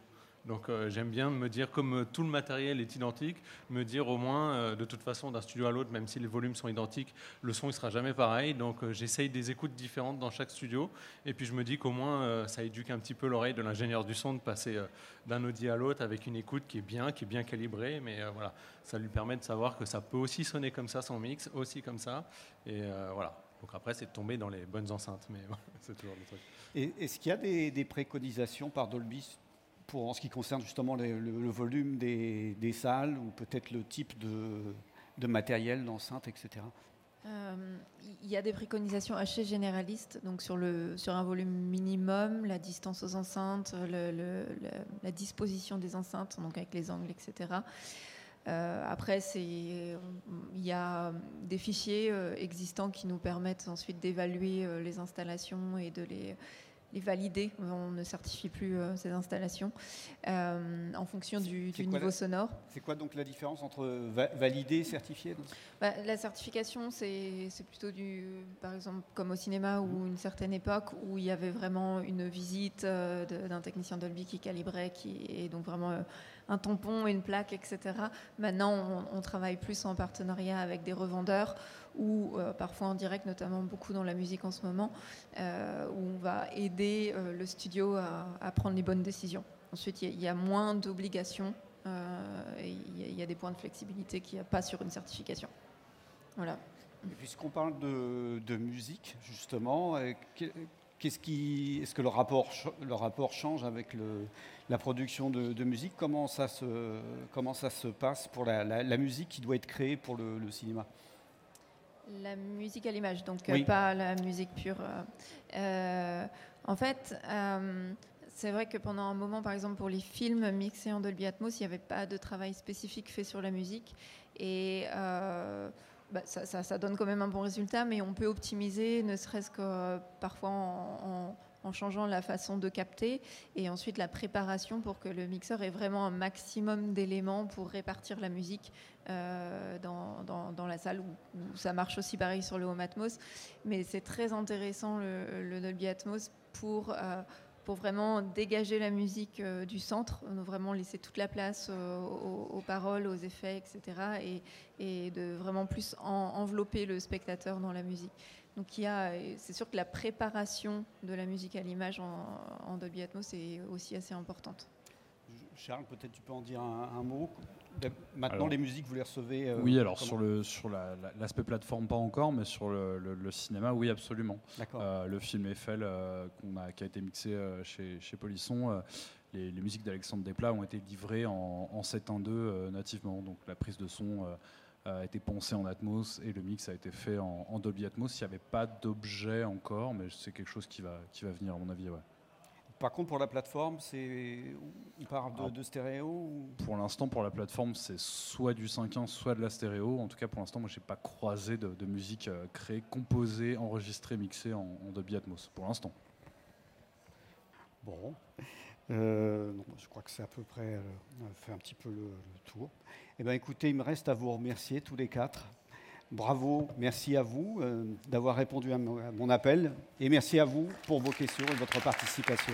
Donc, euh, j'aime bien me dire, comme tout le matériel est identique, me dire au moins, euh, de toute façon, d'un studio à l'autre, même si les volumes sont identiques, le son, il ne sera jamais pareil. Donc, euh, j'essaye des écoutes différentes dans chaque studio. Et puis, je me dis qu'au moins, euh, ça éduque un petit peu l'oreille de l'ingénieur du son de passer euh, d'un audi à l'autre avec une écoute qui est bien, qui est bien calibrée. Mais euh, voilà, ça lui permet de savoir que ça peut aussi sonner comme ça, son mix, aussi comme ça. Et euh, voilà. Donc après, c'est de tomber dans les bonnes enceintes, mais c'est toujours le truc. Et, est-ce qu'il y a des, des préconisations par Dolby pour, en ce qui concerne justement les, le, le volume des, des salles ou peut-être le type de, de matériel, d'enceinte, et cetera. Euh, il y a des préconisations assez généralistes, donc sur, le, sur un volume minimum, la distance aux enceintes, le, le, la, la disposition des enceintes, donc avec les angles, et cetera. Euh, après, il y a des fichiers euh, existants qui nous permettent ensuite d'évaluer euh, les installations et de les, les valider. On ne certifie plus euh, ces installations euh, en fonction du, du niveau la, sonore. C'est quoi donc la différence entre va- valider et certifier ? Bah, la certification, c'est, c'est plutôt du, par exemple, comme au cinéma ou une certaine époque où il y avait vraiment une visite euh, de, d'un technicien Dolby qui calibrait, qui est donc vraiment... Euh, un tampon, une plaque, et cetera. Maintenant, on, on travaille plus en partenariat avec des revendeurs ou euh, parfois en direct, notamment beaucoup dans la musique en ce moment, euh, où on va aider euh, le studio à, à prendre les bonnes décisions. Ensuite, il y, y a moins d'obligations euh, et il y, y a des points de flexibilité qu'il n'y a pas sur une certification. Voilà. Et puisqu'on parle de, de musique, justement, euh, que, Qu'est-ce qui, est-ce que le rapport, le rapport change avec le, la production de, de musique? Comment ça se, comment ça se passe pour la, la, la musique qui doit être créée pour le, le cinéma? La musique à l'image, donc oui. Pas la musique pure. Euh, en fait, euh, c'est vrai que pendant un moment, par exemple, pour les films mixés en Dolby Atmos, il n'y avait pas de travail spécifique fait sur la musique. Et... Euh, Bah, ça, ça, ça donne quand même un bon résultat, mais on peut optimiser, ne serait-ce que euh, parfois en, en, en changeant la façon de capter et ensuite la préparation pour que le mixeur ait vraiment un maximum d'éléments pour répartir la musique euh, dans, dans, dans la salle, où, où ça marche aussi pareil sur le Home Atmos. Mais c'est très intéressant le, le Dolby Atmos pour... Euh, pour vraiment dégager la musique euh, du centre, vraiment laisser toute la place euh, aux, aux paroles, aux effets, et cetera. Et, et de vraiment plus en, envelopper le spectateur dans la musique. Donc il y a, c'est sûr que la préparation de la musique à l'image en, en Dolby Atmos est aussi assez importante. Charles, peut-être tu peux en dire un, un mot. Maintenant, alors, les musiques, vous les recevez euh, oui, alors sur, le, sur la, la, l'aspect plateforme, pas encore, mais sur le, le, le cinéma, oui, absolument. Euh, le film Eiffel, euh, qu'on a, qui a été mixé euh, chez, chez Polisson, euh, les, les musiques d'Alexandre Desplat ont été livrées en, en sept un deux euh, nativement. Donc la prise de son euh, a été pensée en Atmos et le mix a été fait en, en Dolby Atmos. Il n'y avait pas d'objet encore, mais c'est quelque chose qui va, qui va venir, à mon avis, ouais. Par contre, pour la plateforme, c'est... on parle de, de stéréo ou... Pour l'instant, pour la plateforme, c'est soit du cinq un, soit de la stéréo. En tout cas, pour l'instant, moi, je n'ai pas croisé de, de musique euh, créée, composée, enregistrée, mixée en, en Dolby Atmos, pour l'instant. Bon, euh, non, je crois que c'est à peu près... Euh, on a fait un petit peu le, le tour. Eh bien, écoutez, il me reste à vous remercier tous les quatre. Bravo, merci à vous euh, d'avoir répondu à mon, à mon appel et merci à vous pour vos questions et votre participation.